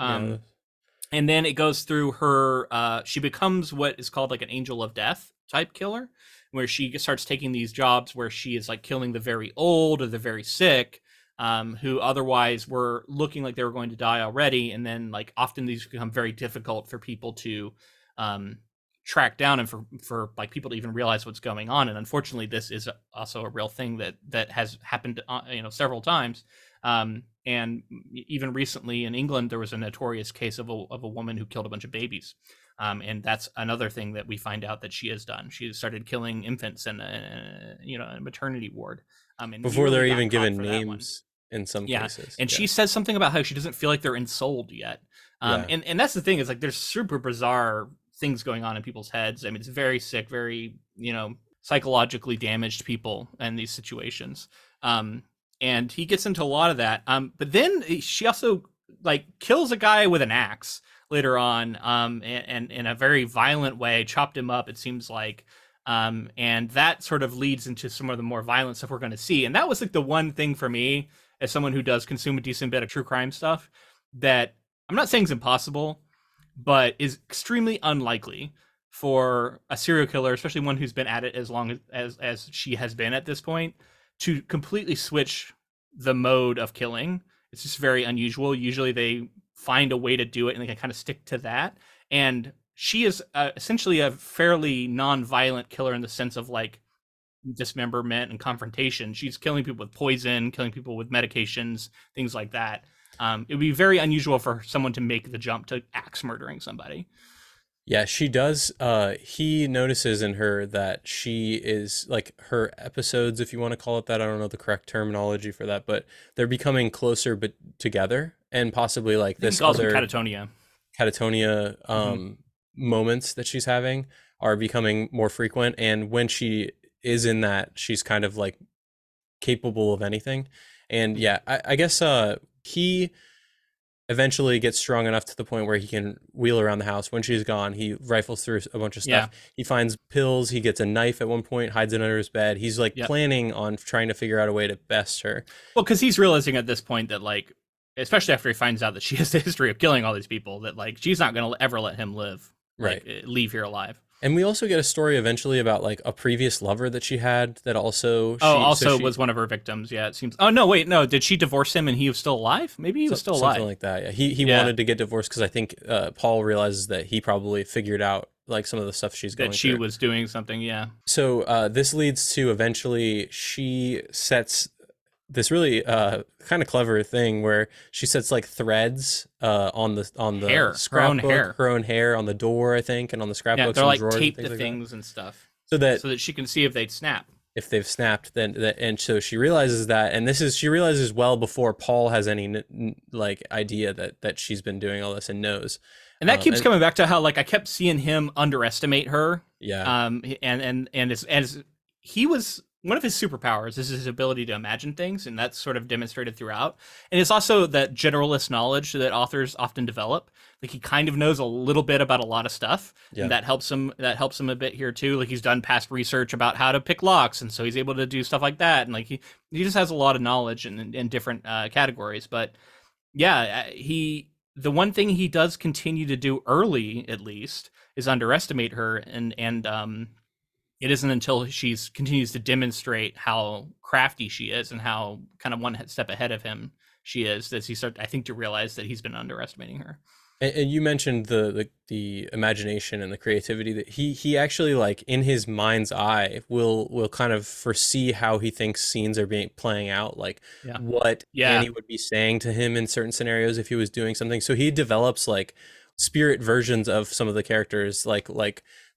And then it goes through her, she becomes what is called like an angel of death type killer, where she starts taking these jobs where she is like killing the very old or the very sick, who otherwise were looking like they were going to die already. And then like often these become very difficult for people to track down and for like people to even realize what's going on. And unfortunately, this is also a real thing that has happened, you know, several times. And even recently in England, there was a notorious case of a woman who killed a bunch of babies. And that's another thing that we find out that she has done. She started killing infants in a maternity ward. And before they're even given names in some cases. And she says something about how she doesn't feel like they're ensouled yet. And that's the thing, is like there's super bizarre things going on in people's heads. I mean, it's very sick, very, you know, psychologically damaged people in these situations. And he gets into a lot of that. But then she also like kills a guy with an axe later on, and in a very violent way, chopped him up, it seems like. And that sort of leads into some of the more violent stuff we're going to see. And that was like the one thing for me, as someone who does consume a decent bit of true crime stuff, that I'm not saying is impossible, but is extremely unlikely for a serial killer, especially one who's been at it as long as she has been at this point, to completely switch the mode of killing. It's just very unusual. Usually they find a way to do it and they can kind of stick to that. And she is essentially a fairly non-violent killer in the sense of like dismemberment and confrontation. She's killing people with poison, killing people with medications, things like that. It would be very unusual for someone to make the jump to axe murdering somebody. Yeah, she does. He notices in her that she is like, her episodes, if you want to call it that, I don't know the correct terminology for that, but they're becoming closer, but together, and possibly like this other catatonia moments that she's having are becoming more frequent. And when she is in that, she's kind of like capable of anything. And yeah, I guess he eventually gets strong enough to the point where he can wheel around the house. When she's gone, he rifles through a bunch of stuff. Yeah. He finds pills. He gets a knife at one point, hides it under his bed. He's like planning on trying to figure out a way to best her. Well, because he's realizing at this point that, like, especially after he finds out that she has the history of killing all these people, that like she's not going to ever let him live, leave here alive. And we also get a story eventually about like a previous lover that she had that also... was one of her victims. Yeah, it seems... Oh, no, wait, no. Did she divorce him and he was still alive? Maybe he was still alive. Something like that. Yeah. He wanted to get divorced because I think Paul realizes that he probably figured out like some of the stuff she's going through. That she was doing something, yeah. So this leads to eventually she sets this really kind of clever thing where she sets like threads on the hair, scrapbook, her own hair on the door, I think, and on the scrapbooks. Yeah, they're like taped to things and stuff so that she can see if they'd snap. If they've snapped, then and so she realizes that, and she realizes well before Paul has any like idea that she's been doing all this and knows. And that keeps coming back to how like I kept seeing him underestimate her. Yeah. And as he was. One of his superpowers is his ability to imagine things, and that's sort of demonstrated throughout. And it's also that generalist knowledge that authors often develop. Like he kind of knows a little bit about a lot of stuff, and that helps him a bit here too. Like he's done past research about how to pick locks, and so he's able to do stuff like that. And like he just has a lot of knowledge in different categories. But yeah, the one thing he does continue to do early, at least, is underestimate her and. It isn't until she continues to demonstrate how crafty she is and how kind of one step ahead of him she is that he starts, I think, to realize that he's been underestimating her. And you mentioned the imagination and the creativity that he actually like in his mind's eye will kind of foresee how he thinks scenes are playing out, like what Annie would be saying to him in certain scenarios if he was doing something. So he develops like spirit versions of some of the characters like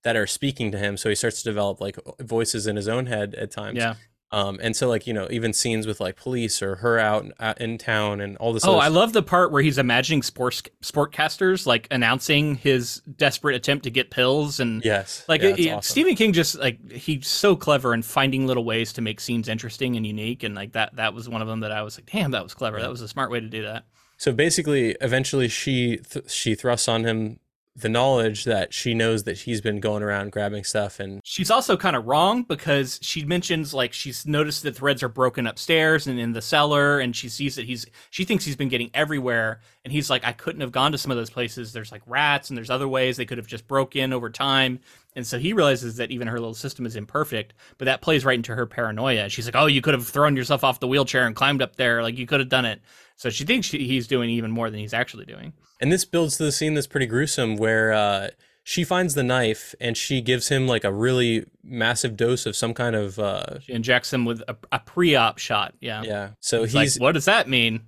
that are speaking to him. So he starts to develop like voices in his own head at times. Yeah. And so like, you know, even scenes with like police or her out in town and all this. Oh, I love the part where he's imagining sportcasters like announcing his desperate attempt to get pills. And awesome. Stephen King just like, he's so clever in finding little ways to make scenes interesting and unique. And like that was one of them that I was like, damn, that was clever. Yeah. That was a smart way to do that. So basically, eventually she thrusts on him the knowledge that she knows that he's been going around grabbing stuff. And she's also kind of wrong, because she mentions like she's noticed that threads are broken upstairs and in the cellar, and she sees that she thinks he's been getting everywhere, and he's like, I couldn't have gone to some of those places, there's like rats and there's other ways they could have just broke in over time. And so he realizes that even her little system is imperfect, but that plays right into her paranoia. She's like, oh, you could have thrown yourself off the wheelchair and climbed up there, like you could have done it. So she thinks he's doing even more than he's actually doing. And this builds to the scene that's pretty gruesome where she finds the knife and she gives him like a really massive dose of some kind of... She injects him with a pre-op shot. Yeah. Yeah. So he's like, what does that mean?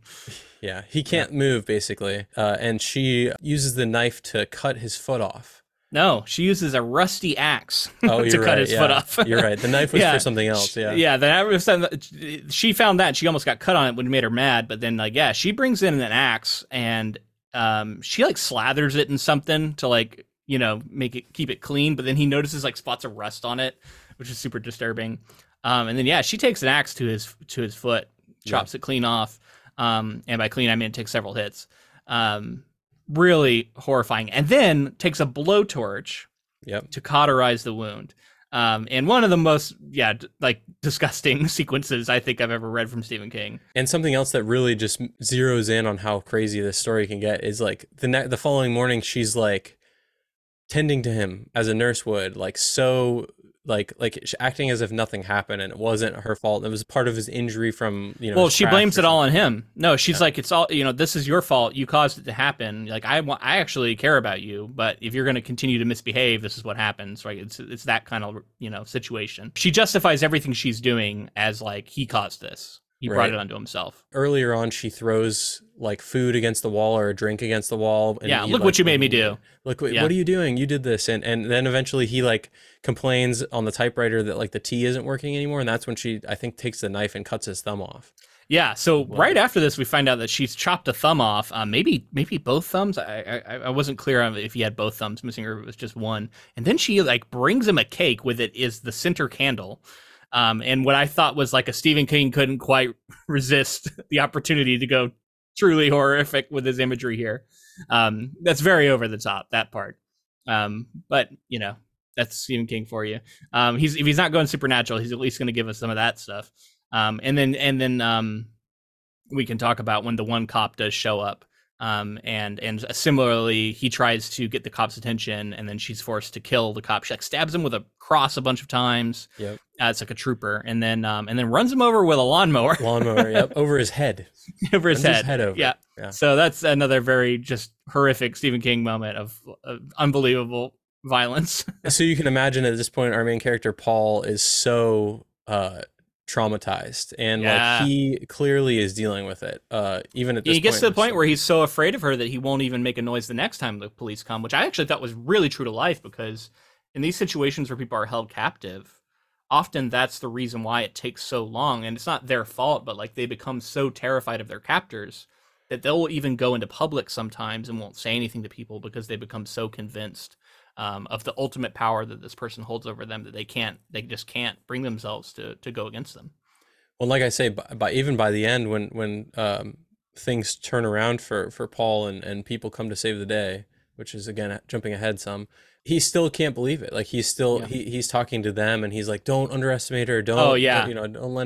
Yeah. He can't move, basically. And she uses the knife to cut his foot off. No, she uses a rusty axe to cut his foot off. You're right. The knife was for something else. Yeah. Yeah. She found that. She almost got cut on it, which made her mad. But then, like, yeah, she brings in an axe and she like slathers it in something to like, you know, keep it clean. But then he notices like spots of rust on it, which is super disturbing. And then she takes an axe to his foot, chops it clean off. And by clean I mean it takes several hits. Really horrifying. And then takes a blowtorch to cauterize the wound. And one of the most, disgusting sequences I think I've ever read from Stephen King. And something else that really just zeroes in on how crazy this story can get is like the following morning, she's like tending to him as a nurse would, like acting as if nothing happened and it wasn't her fault. It was part of his injury from, you know. Well, she blames it all on him. No, she's like, it's all, you know, this is your fault. You caused it to happen. Like, I actually care about you, but if you're going to continue to misbehave, this is what happens, right? It's that kind of, you know, situation. She justifies everything she's doing as like, he caused this. He brought it onto himself. Earlier on, she throws like food against the wall or a drink against the wall. And look what you made me do. Look, what are you doing? You did this. And then eventually he like complains on the typewriter that like the tea isn't working anymore. And that's when she, I think, takes the knife and cuts his thumb off. Yeah. So right after this, we find out that she's chopped a thumb off. Maybe both thumbs. I wasn't clear on if he had both thumbs missing or if it was just one. And then she like brings him a cake with it is the center candle. And what I thought was like a Stephen King couldn't quite resist the opportunity to go truly horrific with his imagery here. That's very over the top, that part. But, you know, that's Stephen King for you. If he's not going supernatural, he's at least going to give us some of that stuff. And then we can talk about when the one cop does show up. And similarly, he tries to get the cop's attention, and then she's forced to kill the cop. She like stabs him with a cross a bunch of times. Yep. It's like a trooper, and then runs him over with a lawnmower. Over his head. Over his head. Yeah. So that's another very just horrific Stephen King moment of unbelievable violence. So you can imagine at this point, our main character Paul is so traumatized, and like he clearly is dealing with it. Even at this point, he gets to the point where he's so afraid of her that he won't even make a noise the next time the police come, which I actually thought was really true to life, because in these situations where people are held captive, often that's the reason why it takes so long. And it's not their fault, but like they become so terrified of their captors that they'll even go into public sometimes and won't say anything to people because they become so convinced of the ultimate power that this person holds over them that they just can't bring themselves to go against them. Well, like I say, even by the end, when things turn around for Paul and people come to save the day, which is again jumping ahead some, he still can't believe it. Like he's talking to them and he's like, "Don't underestimate her. Don't let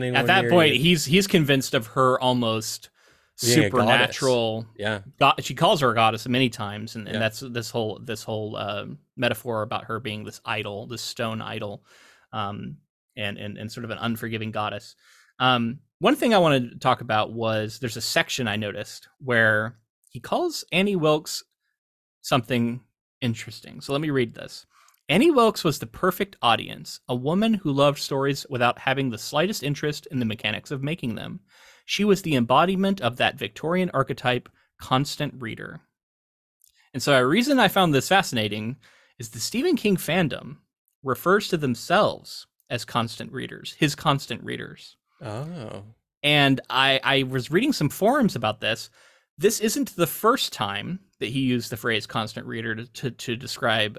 anyone." At that point, he's convinced of her almost supernatural. Yeah, she calls her a goddess many times, and that's this whole metaphor about her being this idol, this stone idol, and sort of an unforgiving goddess. One thing I wanted to talk about was there's a section I noticed where he calls Annie Wilkes something interesting. So let me read this. Annie Wilkes was the perfect audience, a woman who loved stories without having the slightest interest in the mechanics of making them. She was the embodiment of that Victorian archetype, constant reader. And so a reason I found this fascinating is the Stephen King fandom refers to themselves as constant readers, his constant readers. Oh. And I was reading some forums about this. This isn't the first time that he used the phrase constant reader to describe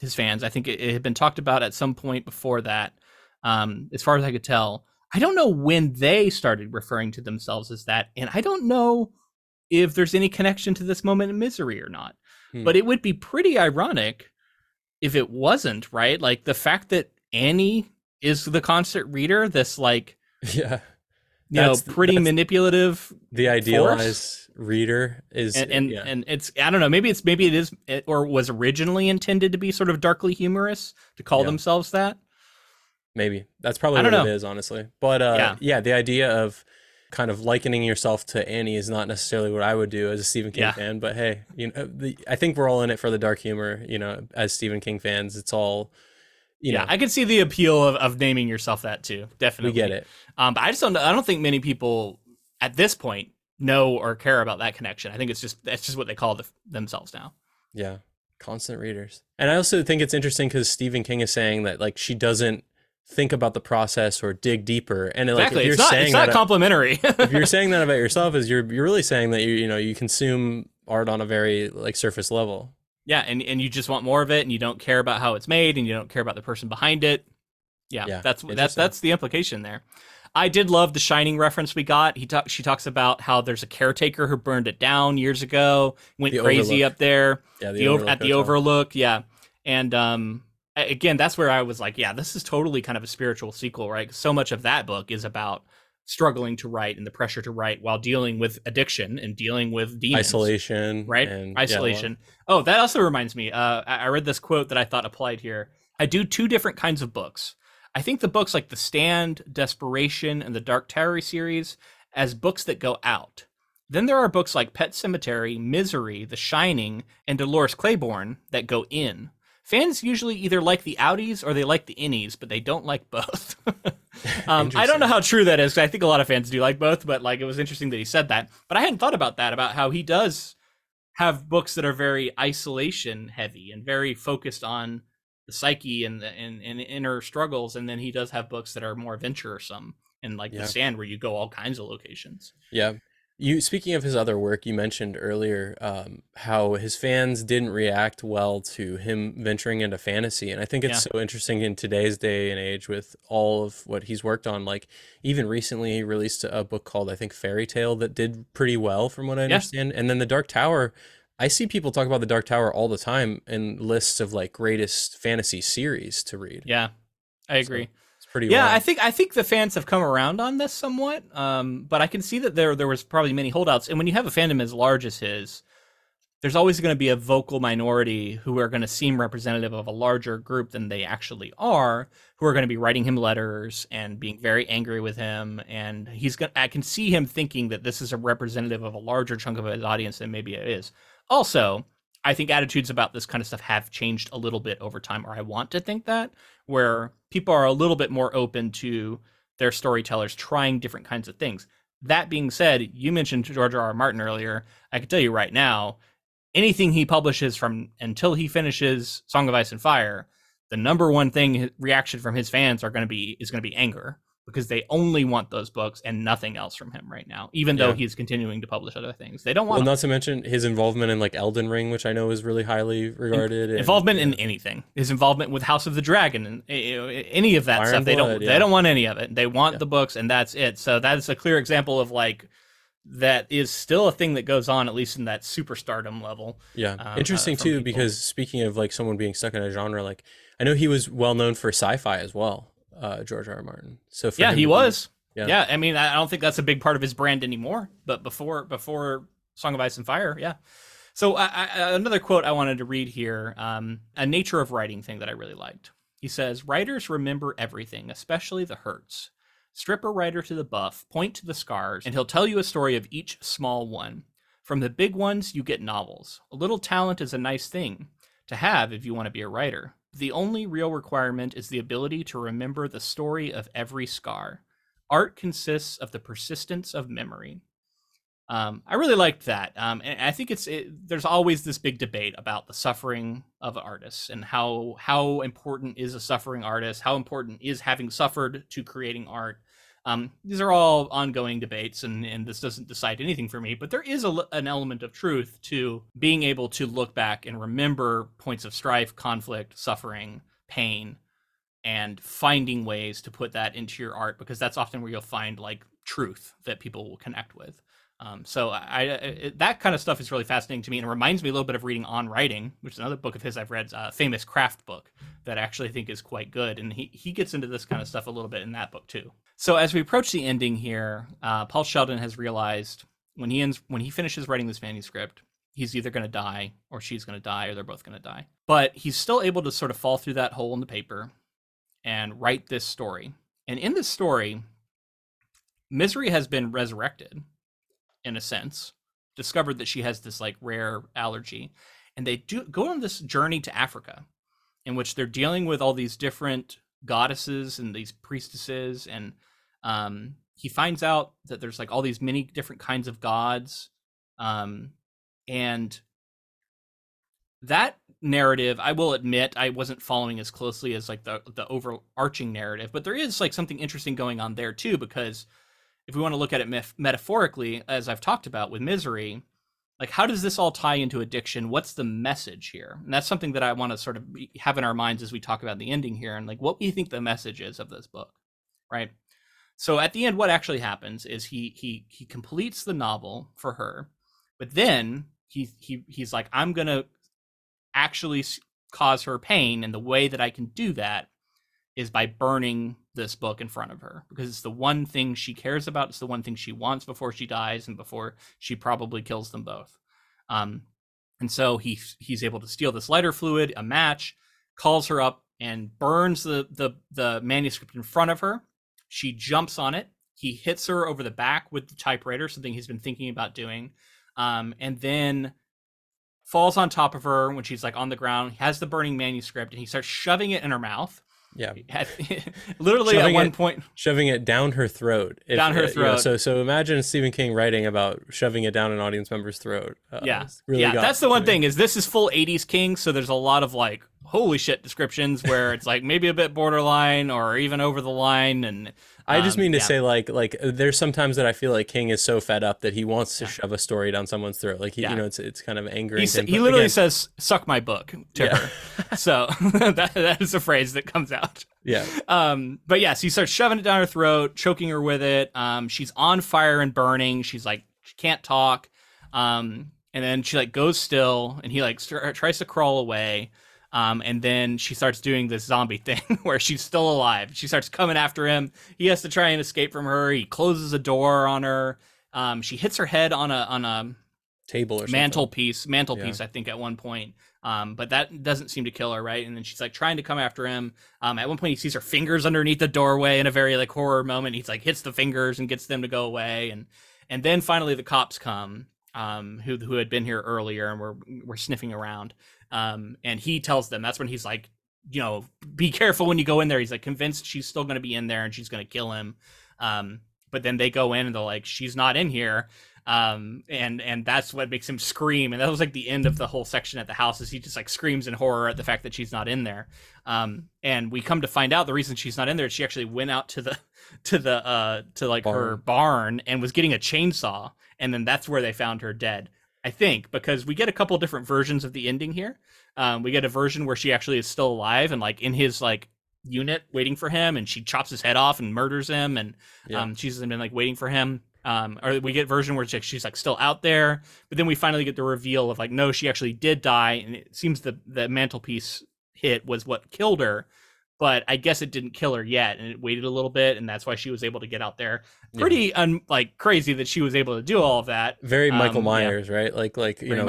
his fans. I think it had been talked about at some point before that, as far as I could tell. I don't know when they started referring to themselves as that, and I don't know if there's any connection to this moment in Misery or not. But it would be pretty ironic if it wasn't, right? Like the fact that Annie is the concert reader, this like, pretty manipulative, the idealized force. Reader is, and it's, I don't know, maybe it is, or was originally intended to be sort of darkly humorous to call themselves that. Maybe that's probably what it is, honestly. But the idea of kind of likening yourself to Annie is not necessarily what I would do as a Stephen King fan. But hey, you know, I think we're all in it for the dark humor. You know, as Stephen King fans, it's all. You know, I can see the appeal of naming yourself that too. Definitely, we get it. But I just don't. I don't think many people at this point know or care about that connection. I think it's just what they call themselves now. Yeah, constant readers. And I also think it's interesting because Stephen King is saying that like she doesn't think about the process or dig deeper, and like, exactly, it's not complimentary. If you're saying that about yourself, is you're really saying that you consume art on a very like surface level, and you just want more of it, and you don't care about how it's made, and you don't care about the person behind it. That's the implication there. I did love the Shining reference we got. She talks about how there's a caretaker who burned it down years ago, went crazy up there, the Overlook, and again, that's where I was like, this is totally kind of a spiritual sequel, right? So much of that book is about struggling to write and the pressure to write while dealing with addiction and dealing with demons. Isolation. Right? Isolation. Yeah, that also reminds me. I read this quote that I thought applied here. I do two different kinds of books. I think the books like The Stand, Desperation, and the Dark Tower series as books that go out. Then there are books like Pet Sematary, Misery, The Shining, and Dolores Claiborne that go in. Fans usually either like the outies or they like the innies, but they don't like both. I don't know how true that is, because I think a lot of fans do like both, but like it was interesting that he said that. But I hadn't thought about that, about how he does have books that are very isolation heavy and very focused on the psyche and inner struggles, and then he does have books that are more venturesome and like The Stand, where you go all kinds of locations. Yeah. You, speaking of his other work, you mentioned earlier how his fans didn't react well to him venturing into fantasy. And I think it's so interesting in today's day and age with all of what he's worked on. Like even recently he released a book called, I think, Fairy Tale, that did pretty well from what I understand. And then The Dark Tower, I see people talk about The Dark Tower all the time in lists of like greatest fantasy series to read. Yeah, I agree. So, wild. I think the fans have come around on this somewhat, but I can see that there was probably many holdouts. And when you have a fandom as large as his, there's always going to be a vocal minority who are going to seem representative of a larger group than they actually are, who are going to be writing him letters and being very angry with him. And I can see him thinking that this is a representative of a larger chunk of his audience than maybe it is. Also, I think attitudes about this kind of stuff have changed a little bit over time, or I want to think that, where people are a little bit more open to their storytellers trying different kinds of things. That being said, you mentioned George R. R. Martin earlier. I can tell you right now, anything he publishes from until he finishes Song of Ice and Fire, the number one thing reaction from his fans is going to be anger, because they only want those books and nothing else from him right now, even though he's continuing to publish other things. They don't want them. Not to mention his involvement in like Elden Ring, which I know is really highly regarded. Involvement in anything. His involvement with House of the Dragon and any of that Iron stuff. Blood, they don't want any of it. They want the books, and that's it. So that is a clear example of like, that is still a thing that goes on, at least in that superstardom level. Yeah. Interesting too, people. Because speaking of like someone being stuck in a genre, like I know he was well known for sci-fi as well. George R. R. Martin. So for him, he was. Yeah. I mean, I don't think that's a big part of his brand anymore. But before Song of Ice and Fire, So another quote I wanted to read here, a nature of writing thing that I really liked. He says, "Writers remember everything, especially the hurts. Strip a writer to the buff, point to the scars, and he'll tell you a story of each small one. From the big ones, you get novels. A little talent is a nice thing to have if you want to be a writer. The only real requirement is the ability to remember the story of every scar. Art consists of the persistence of memory." I really liked that. And I think there's always this big debate about the suffering of artists and how important is a suffering artist, how important is having suffered to creating art. These are all ongoing debates, and this doesn't decide anything for me, but there is an element of truth to being able to look back and remember points of strife, conflict, suffering, pain, and finding ways to put that into your art, because that's often where you'll find like truth that people will connect with. So that kind of stuff is really fascinating to me, and it reminds me a little bit of reading On Writing, which is another book of his I've read, a famous craft book that I actually think is quite good. And he gets into this kind of stuff a little bit in that book too. So as we approach the ending here, Paul Sheldon has realized when he finishes writing this manuscript, he's either going to die, or she's going to die, or they're both going to die. But he's still able to sort of fall through that hole in the paper and write this story. And in this story, Misery has been resurrected, in a sense, discovered that she has this like rare allergy. And they do go on this journey to Africa, in which they're dealing with all these different goddesses and these priestesses. And he finds out that there's like all these many different kinds of gods. And that narrative, I will admit, I wasn't following as closely as like the overarching narrative, but there is like something interesting going on there too, because if we want to look at it metaphorically, as I've talked about with Misery, like how does this all tie into addiction? What's the message here? And that's something that I want to sort of have in our minds as we talk about the ending here, and like what we think the message is of this book, right? So at the end, what actually happens is he completes the novel for her, but then he's like, I'm going to actually cause her pain, and the way that I can do that is by burning this book in front of her, because it's the one thing she cares about. It's the one thing she wants before she dies and before she probably kills them both. And so he's able to steal this lighter fluid, a match, calls her up and burns the manuscript in front of her. She jumps on it. He hits her over the back with the typewriter, something he's been thinking about doing. And then falls on top of her when she's like on the ground, has the burning manuscript, and he starts shoving it in her mouth. Yeah, literally at one point, shoving it down her throat. You know, so imagine Stephen King writing about shoving it down an audience member's throat. That's the one thing is this is full 80s King, so there's a lot of like holy shit descriptions where it's like maybe a bit borderline or even over the line. And I just mean to say like there's sometimes that I feel like King is so fed up that he wants to shove a story down someone's throat. Like you know, it's kind of angering. He literally says, "Suck my book" to her. So that is a phrase that comes out. Yeah. But yes, he starts shoving it down her throat, choking her with it. She's on fire and burning. She's like she can't talk. And then she like goes still, and he like tries to crawl away. And then she starts doing this zombie thing where she's still alive. She starts coming after him. He has to try and escape from her. He closes a door on her. She hits her head on a table or mantelpiece, I think, at one point. But that doesn't seem to kill her, right? And then she's like trying to come after him. At one point, he sees her fingers underneath the doorway in a very like horror moment. He's like hits the fingers and gets them to go away. And then finally the cops come, who had been here earlier and were sniffing around. And he tells them, that's when he's like, you know, be careful when you go in there. He's like convinced she's still going to be in there and she's going to kill him. But then they go in and they're like, she's not in here. And that's what makes him scream. And that was like the end of the whole section at the house, is he just like screams in horror at the fact that she's not in there. And we come to find out the reason she's not in there is she actually went out to her barn and was getting a chainsaw. And then that's where they found her dead. I think, because we get a couple different versions of the ending here. We get a version where she actually is still alive and like in his like unit waiting for him, and she chops his head off and murders him, and she's been like waiting for him. Or we get a version where she's like still out there, but then we finally get the reveal of like, no, she actually did die, and it seems the mantelpiece hit was what killed her, but I guess it didn't kill her yet, and it waited a little bit, and that's why she was able to get out there. Pretty crazy that she was able to do all of that. Very Michael Myers, right? Like you know,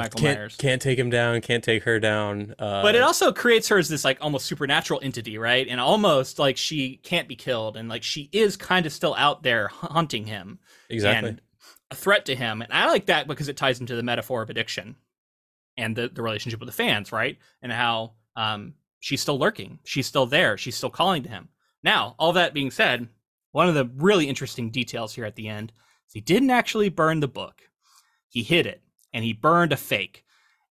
can't take him down, can't take her down. But it also creates her as this like almost supernatural entity, right? And almost like she can't be killed, and like she is kind of still out there haunting him. Exactly. And a threat to him. And I like that because it ties into the metaphor of addiction and the relationship with the fans, right? And how she's still lurking. She's still there. She's still calling to him. Now, all that being said, one of the really interesting details here at the end is he didn't actually burn the book. He hid it, and he burned a fake.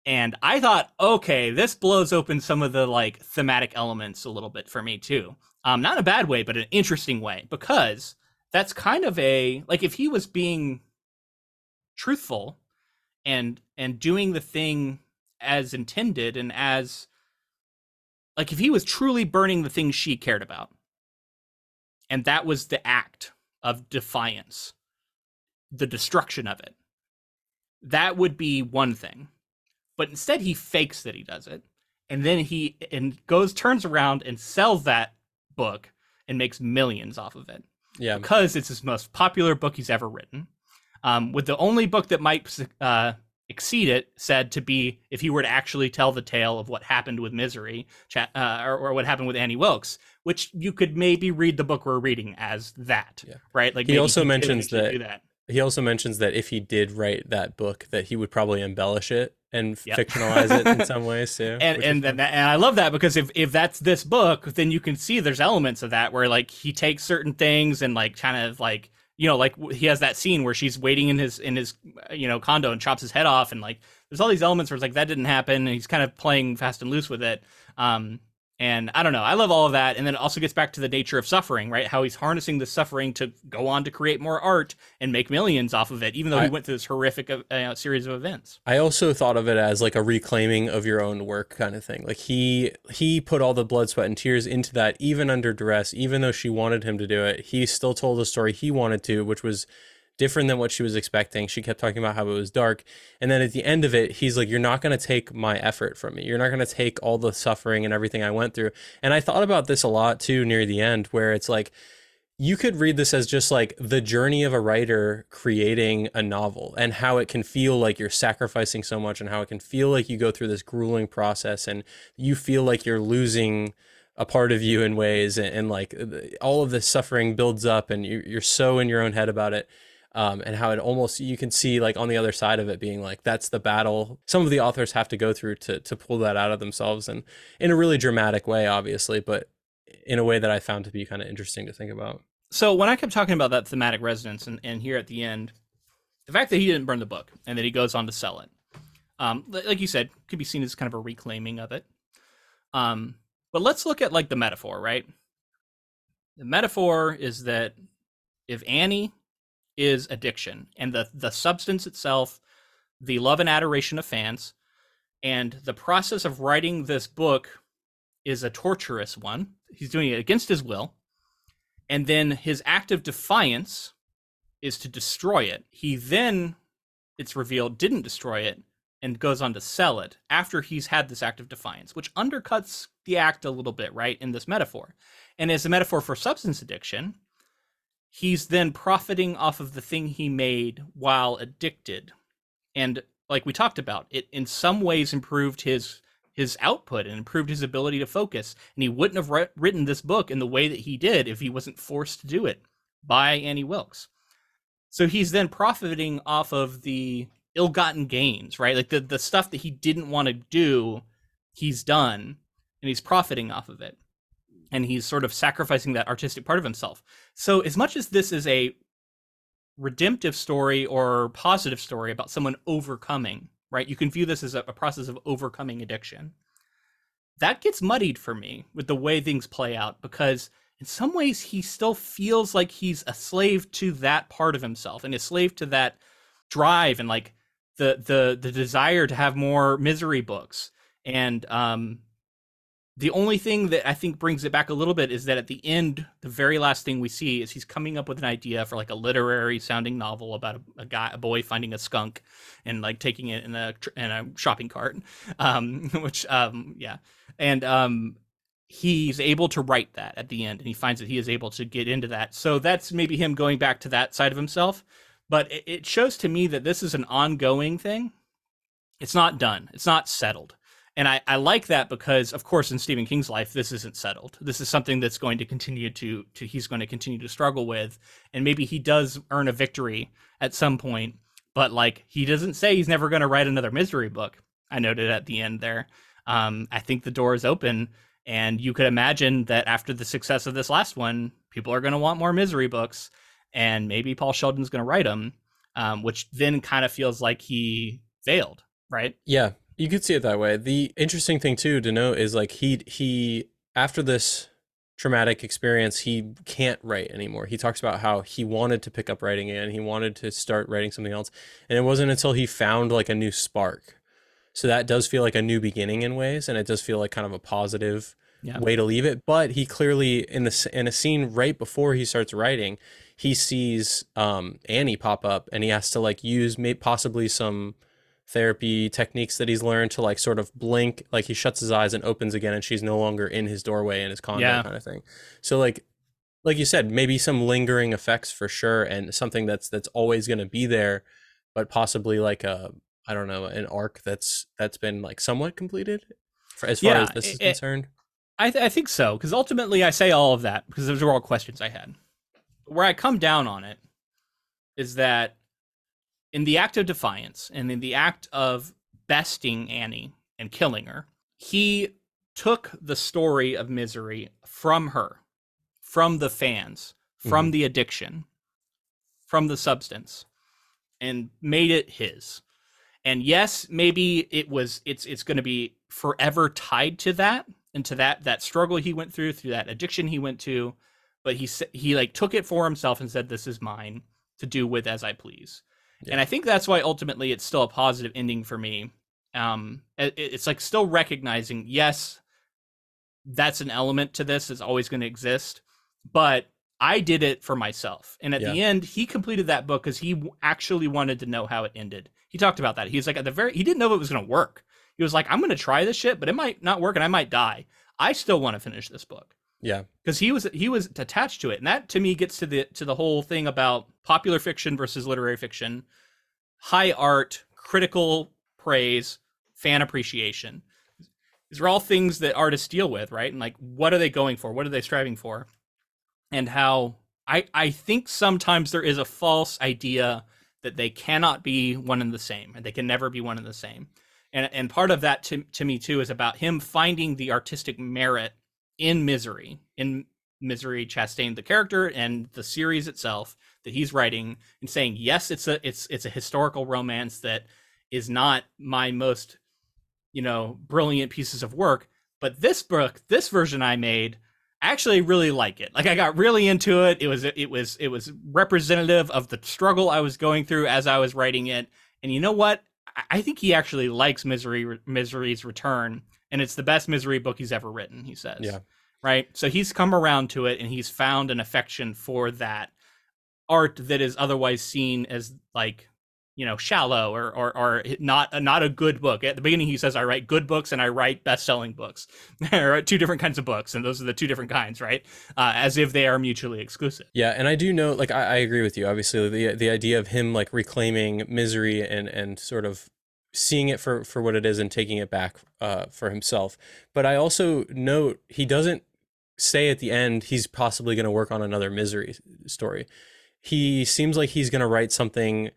And I thought, okay, this blows open some of the like thematic elements a little bit for me too. Not in a bad way, but an interesting way, because that's kind of a, like, if he was being truthful and doing the thing as intended and as, like, if he was truly burning the things she cared about, and that was the act of defiance, the destruction of it, that would be one thing. But instead, he fakes that he does it, and then he turns around and sells that book and makes millions off of it. Yeah, because it's his most popular book he's ever written, with the only book that might exceed it said to be if he were to actually tell the tale of what happened with Misery or what happened with Annie Wilkes, which you could maybe read the book we're reading as that, right? Like he also mentions that if he did write that book, that he would probably embellish it and fictionalize it in some ways too. And I love that, because if that's this book, then you can see there's elements of that where like he takes certain things and like kind of like, you know, like he has that scene where she's waiting in his you know, condo and chops his head off, and like there's all these elements where it's like that didn't happen, and he's kind of playing fast and loose with it. And I don't know, I love all of that. And then it also gets back to the nature of suffering, right? How he's harnessing the suffering to go on to create more art and make millions off of it, even though he went through this horrific series of events. I also thought of it as like a reclaiming of your own work kind of thing. Like he put all the blood, sweat, and tears into that, even under duress, even though she wanted him to do it. He still told the story he wanted to, which was different than what she was expecting. She kept talking about how it was dark. And then at the end of it, he's like, you're not going to take my effort from me. You're not going to take all the suffering and everything I went through. And I thought about this a lot too, near the end, where it's like, you could read this as just like the journey of a writer creating a novel, and how it can feel like you're sacrificing so much, and how it can feel like you go through this grueling process and you feel like you're losing a part of you in ways, and like all of this suffering builds up and you're so in your own head about it. And how it almost, you can see like on the other side of it being like, that's the battle some of the authors have to go through to pull that out of themselves, and in a really dramatic way, obviously, but in a way that I found to be kind of interesting to think about. So when I kept talking about that thematic resonance and here at the end, the fact that he didn't burn the book and that he goes on to sell it, like you said, could be seen as kind of a reclaiming of it. But let's look at like the metaphor, right? The metaphor is that if Annie is addiction and the substance itself, the love and adoration of fans, and the process of writing this book is a torturous one, he's doing it against his will, and then his act of defiance is to destroy it. He then, it's revealed, didn't destroy it and goes on to sell it after he's had this act of defiance, which undercuts the act a little bit, right, in this metaphor. And as a metaphor for substance addiction, he's then profiting off of the thing he made while addicted. And like we talked about, it in some ways improved his output and improved his ability to focus. And he wouldn't have written this book in the way that he did if he wasn't forced to do it by Annie Wilkes. So he's then profiting off of the ill-gotten gains, right? Like the stuff that he didn't want to do, he's done, and he's profiting off of it. And he's sort of sacrificing that artistic part of himself. So as much as this is a redemptive story or positive story about someone overcoming, right? You can view this as a process of overcoming addiction. That gets muddied for me with the way things play out, because in some ways he still feels like he's a slave to that part of himself and a slave to that drive and like the desire to have more Misery books. And, the only thing that I think brings it back a little bit is that at the end, the very last thing we see is he's coming up with an idea for like a literary sounding novel about a boy finding a skunk and like taking it in a shopping cart, and he's able to write that at the end, and he finds that he is able to get into that. So that's maybe him going back to that side of himself, but it shows to me that this is an ongoing thing. It's not done. It's not settled. And I like that, because, of course, in Stephen King's life, this isn't settled. This is something that's going to continue to he's going to continue to struggle with. And maybe he does earn a victory at some point, but like he doesn't say he's never going to write another Misery book. I noted at the end there. I think the door is open, and you could imagine that after the success of this last one, people are going to want more Misery books, and maybe Paul Sheldon's going to write them, which then kind of feels like he failed, right? Yeah. You could see it that way. The interesting thing too to note is like he after this traumatic experience, he can't write anymore. He talks about how he wanted to pick up writing again. He wanted to start writing something else. And it wasn't until he found like a new spark. So that does feel like a new beginning in ways. And it does feel like kind of a positive way to leave it. But he clearly in a scene right before he starts writing, he sees Annie pop up, and he has to like use possibly some therapy techniques that he's learned to like sort of blink, like he shuts his eyes and opens again, and she's no longer in his doorway in his condo, kind of thing. So like you said, maybe some lingering effects for sure, and something that's always going to be there, but possibly like a, I don't know, an arc that's been like somewhat completed as far as this is concerned. I think so, because ultimately I say all of that because those were all questions I had. Where I come down on it is that in the act of defiance and in the act of besting Annie and killing her, he took the story of Misery from her, from the fans, from the addiction, from the substance, and made it his. And yes, maybe it's going to be forever tied to that and to that struggle he went through that addiction he went to, but he like took it for himself and said, this is mine to do with as I please. Yeah. And I think that's why ultimately it's still a positive ending for me. It's like still recognizing, yes, that's an element to this is always going to exist, but I did it for myself. And at the end, he completed that book because he actually wanted to know how it ended. He talked about that. He was like he didn't know if it was going to work. He was like, I'm going to try this shit, but it might not work and I might die. I still want to finish this book. Yeah, because he was attached to it, and that to me gets to the whole thing about popular fiction versus literary fiction, high art, critical praise, fan appreciation. These are all things that artists deal with, right? And like, what are they going for? What are they striving for? And how I think sometimes there is a false idea that they cannot be one and the same, and they can never be one and the same. And part of that to me too is about him finding the artistic merit in Misery Chastain, the character, and the series itself that he's writing, and saying, yes, it's a historical romance that is not my most, brilliant pieces of work, but this book, this version I made, I actually really like it. Like I got really into it. It was representative of the struggle I was going through as I was writing it. And you know what? I think he actually likes Misery's Return. And it's the best Misery book he's ever written, he says. Yeah. Right? So he's come around to it, and he's found an affection for that art that is otherwise seen as like, shallow or not a good book. At the beginning, he says, I write good books and I write best-selling books. I write two different kinds of books, and those are the two different kinds, right? As if they are mutually exclusive. Yeah, and I do know, like, I agree with you. Obviously, the idea of him, like, reclaiming Misery and sort of seeing it for what it is and taking it back for himself. But I also note he doesn't say at the end he's possibly going to work on another Misery story. He seems like he's going to write something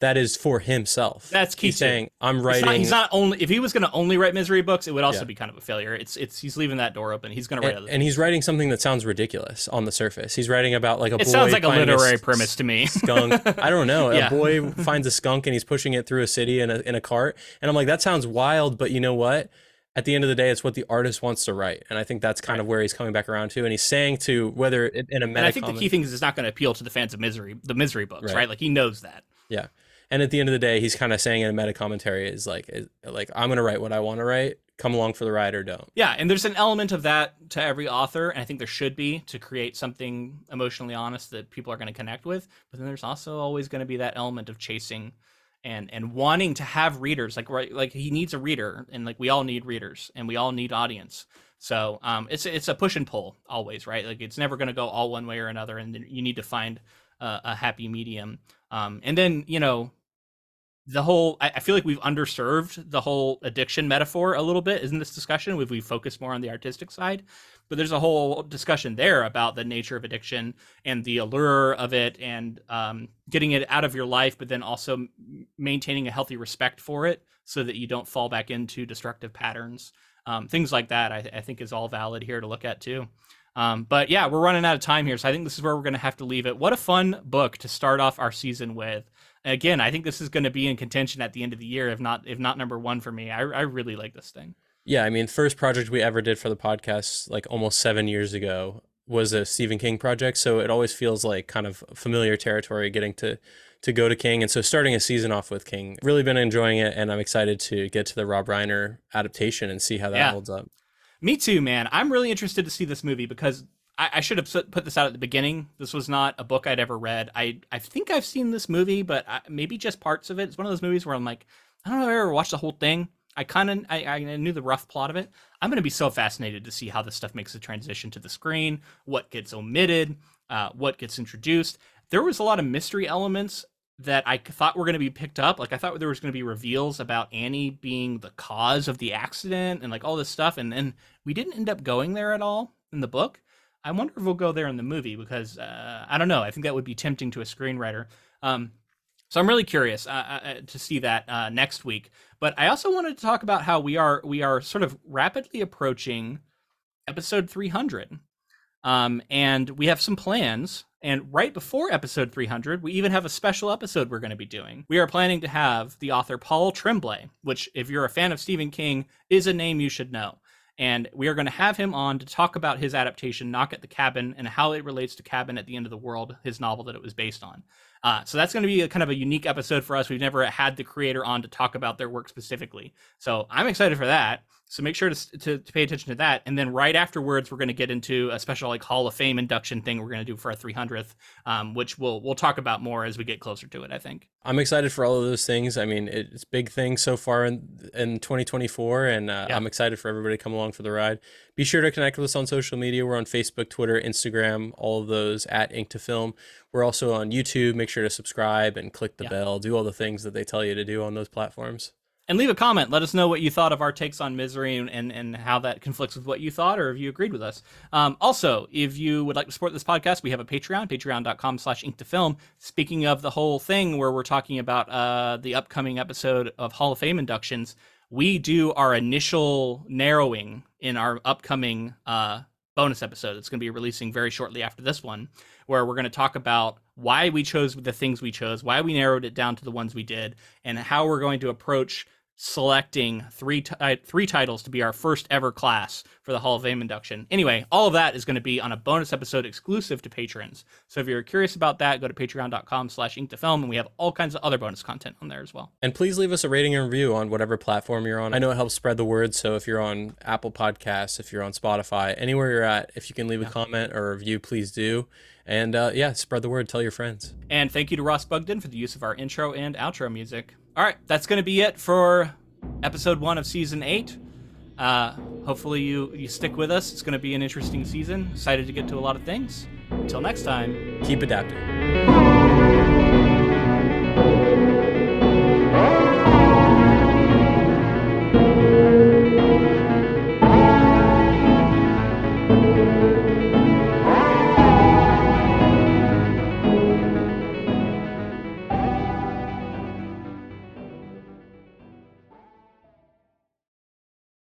that is for himself. That's key. He's saying, I'm writing. He's not only, if he was going to only write Misery books, it would also be kind of a failure. He's leaving that door open. He's going to write other things. And he's writing something that sounds ridiculous on the surface. He's writing about like a boy. It sounds like a literary premise to me. Skunk. I don't know. A boy finds a skunk and he's pushing it through a city in a cart. And I'm like, that sounds wild, but you know what? At the end of the day, it's what the artist wants to write. And I think that's kind of where he's coming back around to. And he's saying to whether in a meta And I think comment, the key thing is it's not going to appeal to the fans of Misery, the Misery books, right? Like he knows that. Yeah. And at the end of the day, he's kind of saying in a meta commentary is like, I'm going to write what I want to write. Come along for the ride or don't. Yeah. And there's an element of that to every author. And I think there should be to create something emotionally honest that people are going to connect with. But then there's also always going to be that element of chasing and wanting to have readers, like he needs a reader, and like we all need readers and we all need audience. So it's a push and pull always, right? Like it's never going to go all one way or another, and you need to find a happy medium. And then the whole, I feel like we've underserved the whole addiction metaphor a little bit in this discussion. We focused more on the artistic side, but there's a whole discussion there about the nature of addiction and the allure of it, and getting it out of your life, but then also maintaining a healthy respect for it so that you don't fall back into destructive patterns. Things like that, I think is all valid here to look at too. But yeah, we're running out of time here, so I think this is where we're going to have to leave it. What a fun book to start off our season with. Again, I think this is going to be in contention at the end of the year, if not number one for me. I really like this thing. Yeah, I mean, first project we ever did for the podcast, like almost 7 years ago, was a Stephen King project. So it always feels like kind of familiar territory getting to go to King. And so starting a season off with King, really been enjoying it. And I'm excited to get to the Rob Reiner adaptation and see how that holds up. Me too, man. I'm really interested to see this movie because I should have put this out at the beginning. This was not a book I'd ever read. I think I've seen this movie, but maybe just parts of it. It's one of those movies where I'm like, I don't know if I ever watched the whole thing. I knew the rough plot of it. I'm going to be so fascinated to see how this stuff makes the transition to the screen, what gets omitted, what gets introduced. There was a lot of mystery elements that I thought were going to be picked up. Like, I thought there was going to be reveals about Annie being the cause of the accident and like all this stuff. And then we didn't end up going there at all in the book. I wonder if we'll go there in the movie because I don't know. I think that would be tempting to a screenwriter. So I'm really curious to see that next week. But I also wanted to talk about how we are sort of rapidly approaching episode 300. And we have some plans. And right before episode 300, we even have a special episode we're going to be doing. We are planning to have the author Paul Tremblay, which if you're a fan of Stephen King is a name you should know. And we are going to have him on to talk about his adaptation, Knock at the Cabin, and how it relates to Cabin at the End of the World, his novel that it was based on. So that's going to be a kind of a unique episode for us. We've never had the creator on to talk about their work specifically. So I'm excited for that. So make sure to pay attention to that. And then right afterwards, we're going to get into a special like Hall of Fame induction thing we're going to do for our 300th, which we'll talk about more as we get closer to it, I think. I'm excited for all of those things. I mean, it's big things so far in 2024, and yeah. I'm excited for everybody to come along for the ride. Be sure to connect with us on social media. We're on Facebook, Twitter, Instagram, all of those at Ink to Film. We're also on YouTube. Make sure to subscribe and click the bell. Do all the things that they tell you to do on those platforms. And leave a comment. Let us know what you thought of our takes on Misery and how that conflicts with what you thought or if you agreed with us. Also, if you would like to support this podcast, we have a Patreon, patreon.com/inktofilm. Speaking of the whole thing where we're talking about the upcoming episode of Hall of Fame inductions, we do our initial narrowing in our upcoming bonus episode that's going to be releasing very shortly after this one, where we're going to talk about why we chose the things we chose, why we narrowed it down to the ones we did, and how we're going to approach selecting three titles to be our first ever class for the Hall of Fame induction. Anyway, all of that is going to be on a bonus episode exclusive to patrons. So if you're curious about that, go to patreon.com/inktofilm, and we have all kinds of other bonus content on there as well. And please leave us a rating and review on whatever platform you're on. I know it helps spread the word. So if you're on Apple Podcasts, if you're on Spotify, anywhere you're at, if you can leave a comment or a review, please do. And spread the word. Tell your friends. And thank you to Ross Bugden for the use of our intro and outro music. All right, that's going to be it for episode 1 of season 8. Hopefully you stick with us. It's going to be an interesting season. Excited to get to a lot of things. Until next time, keep adapting.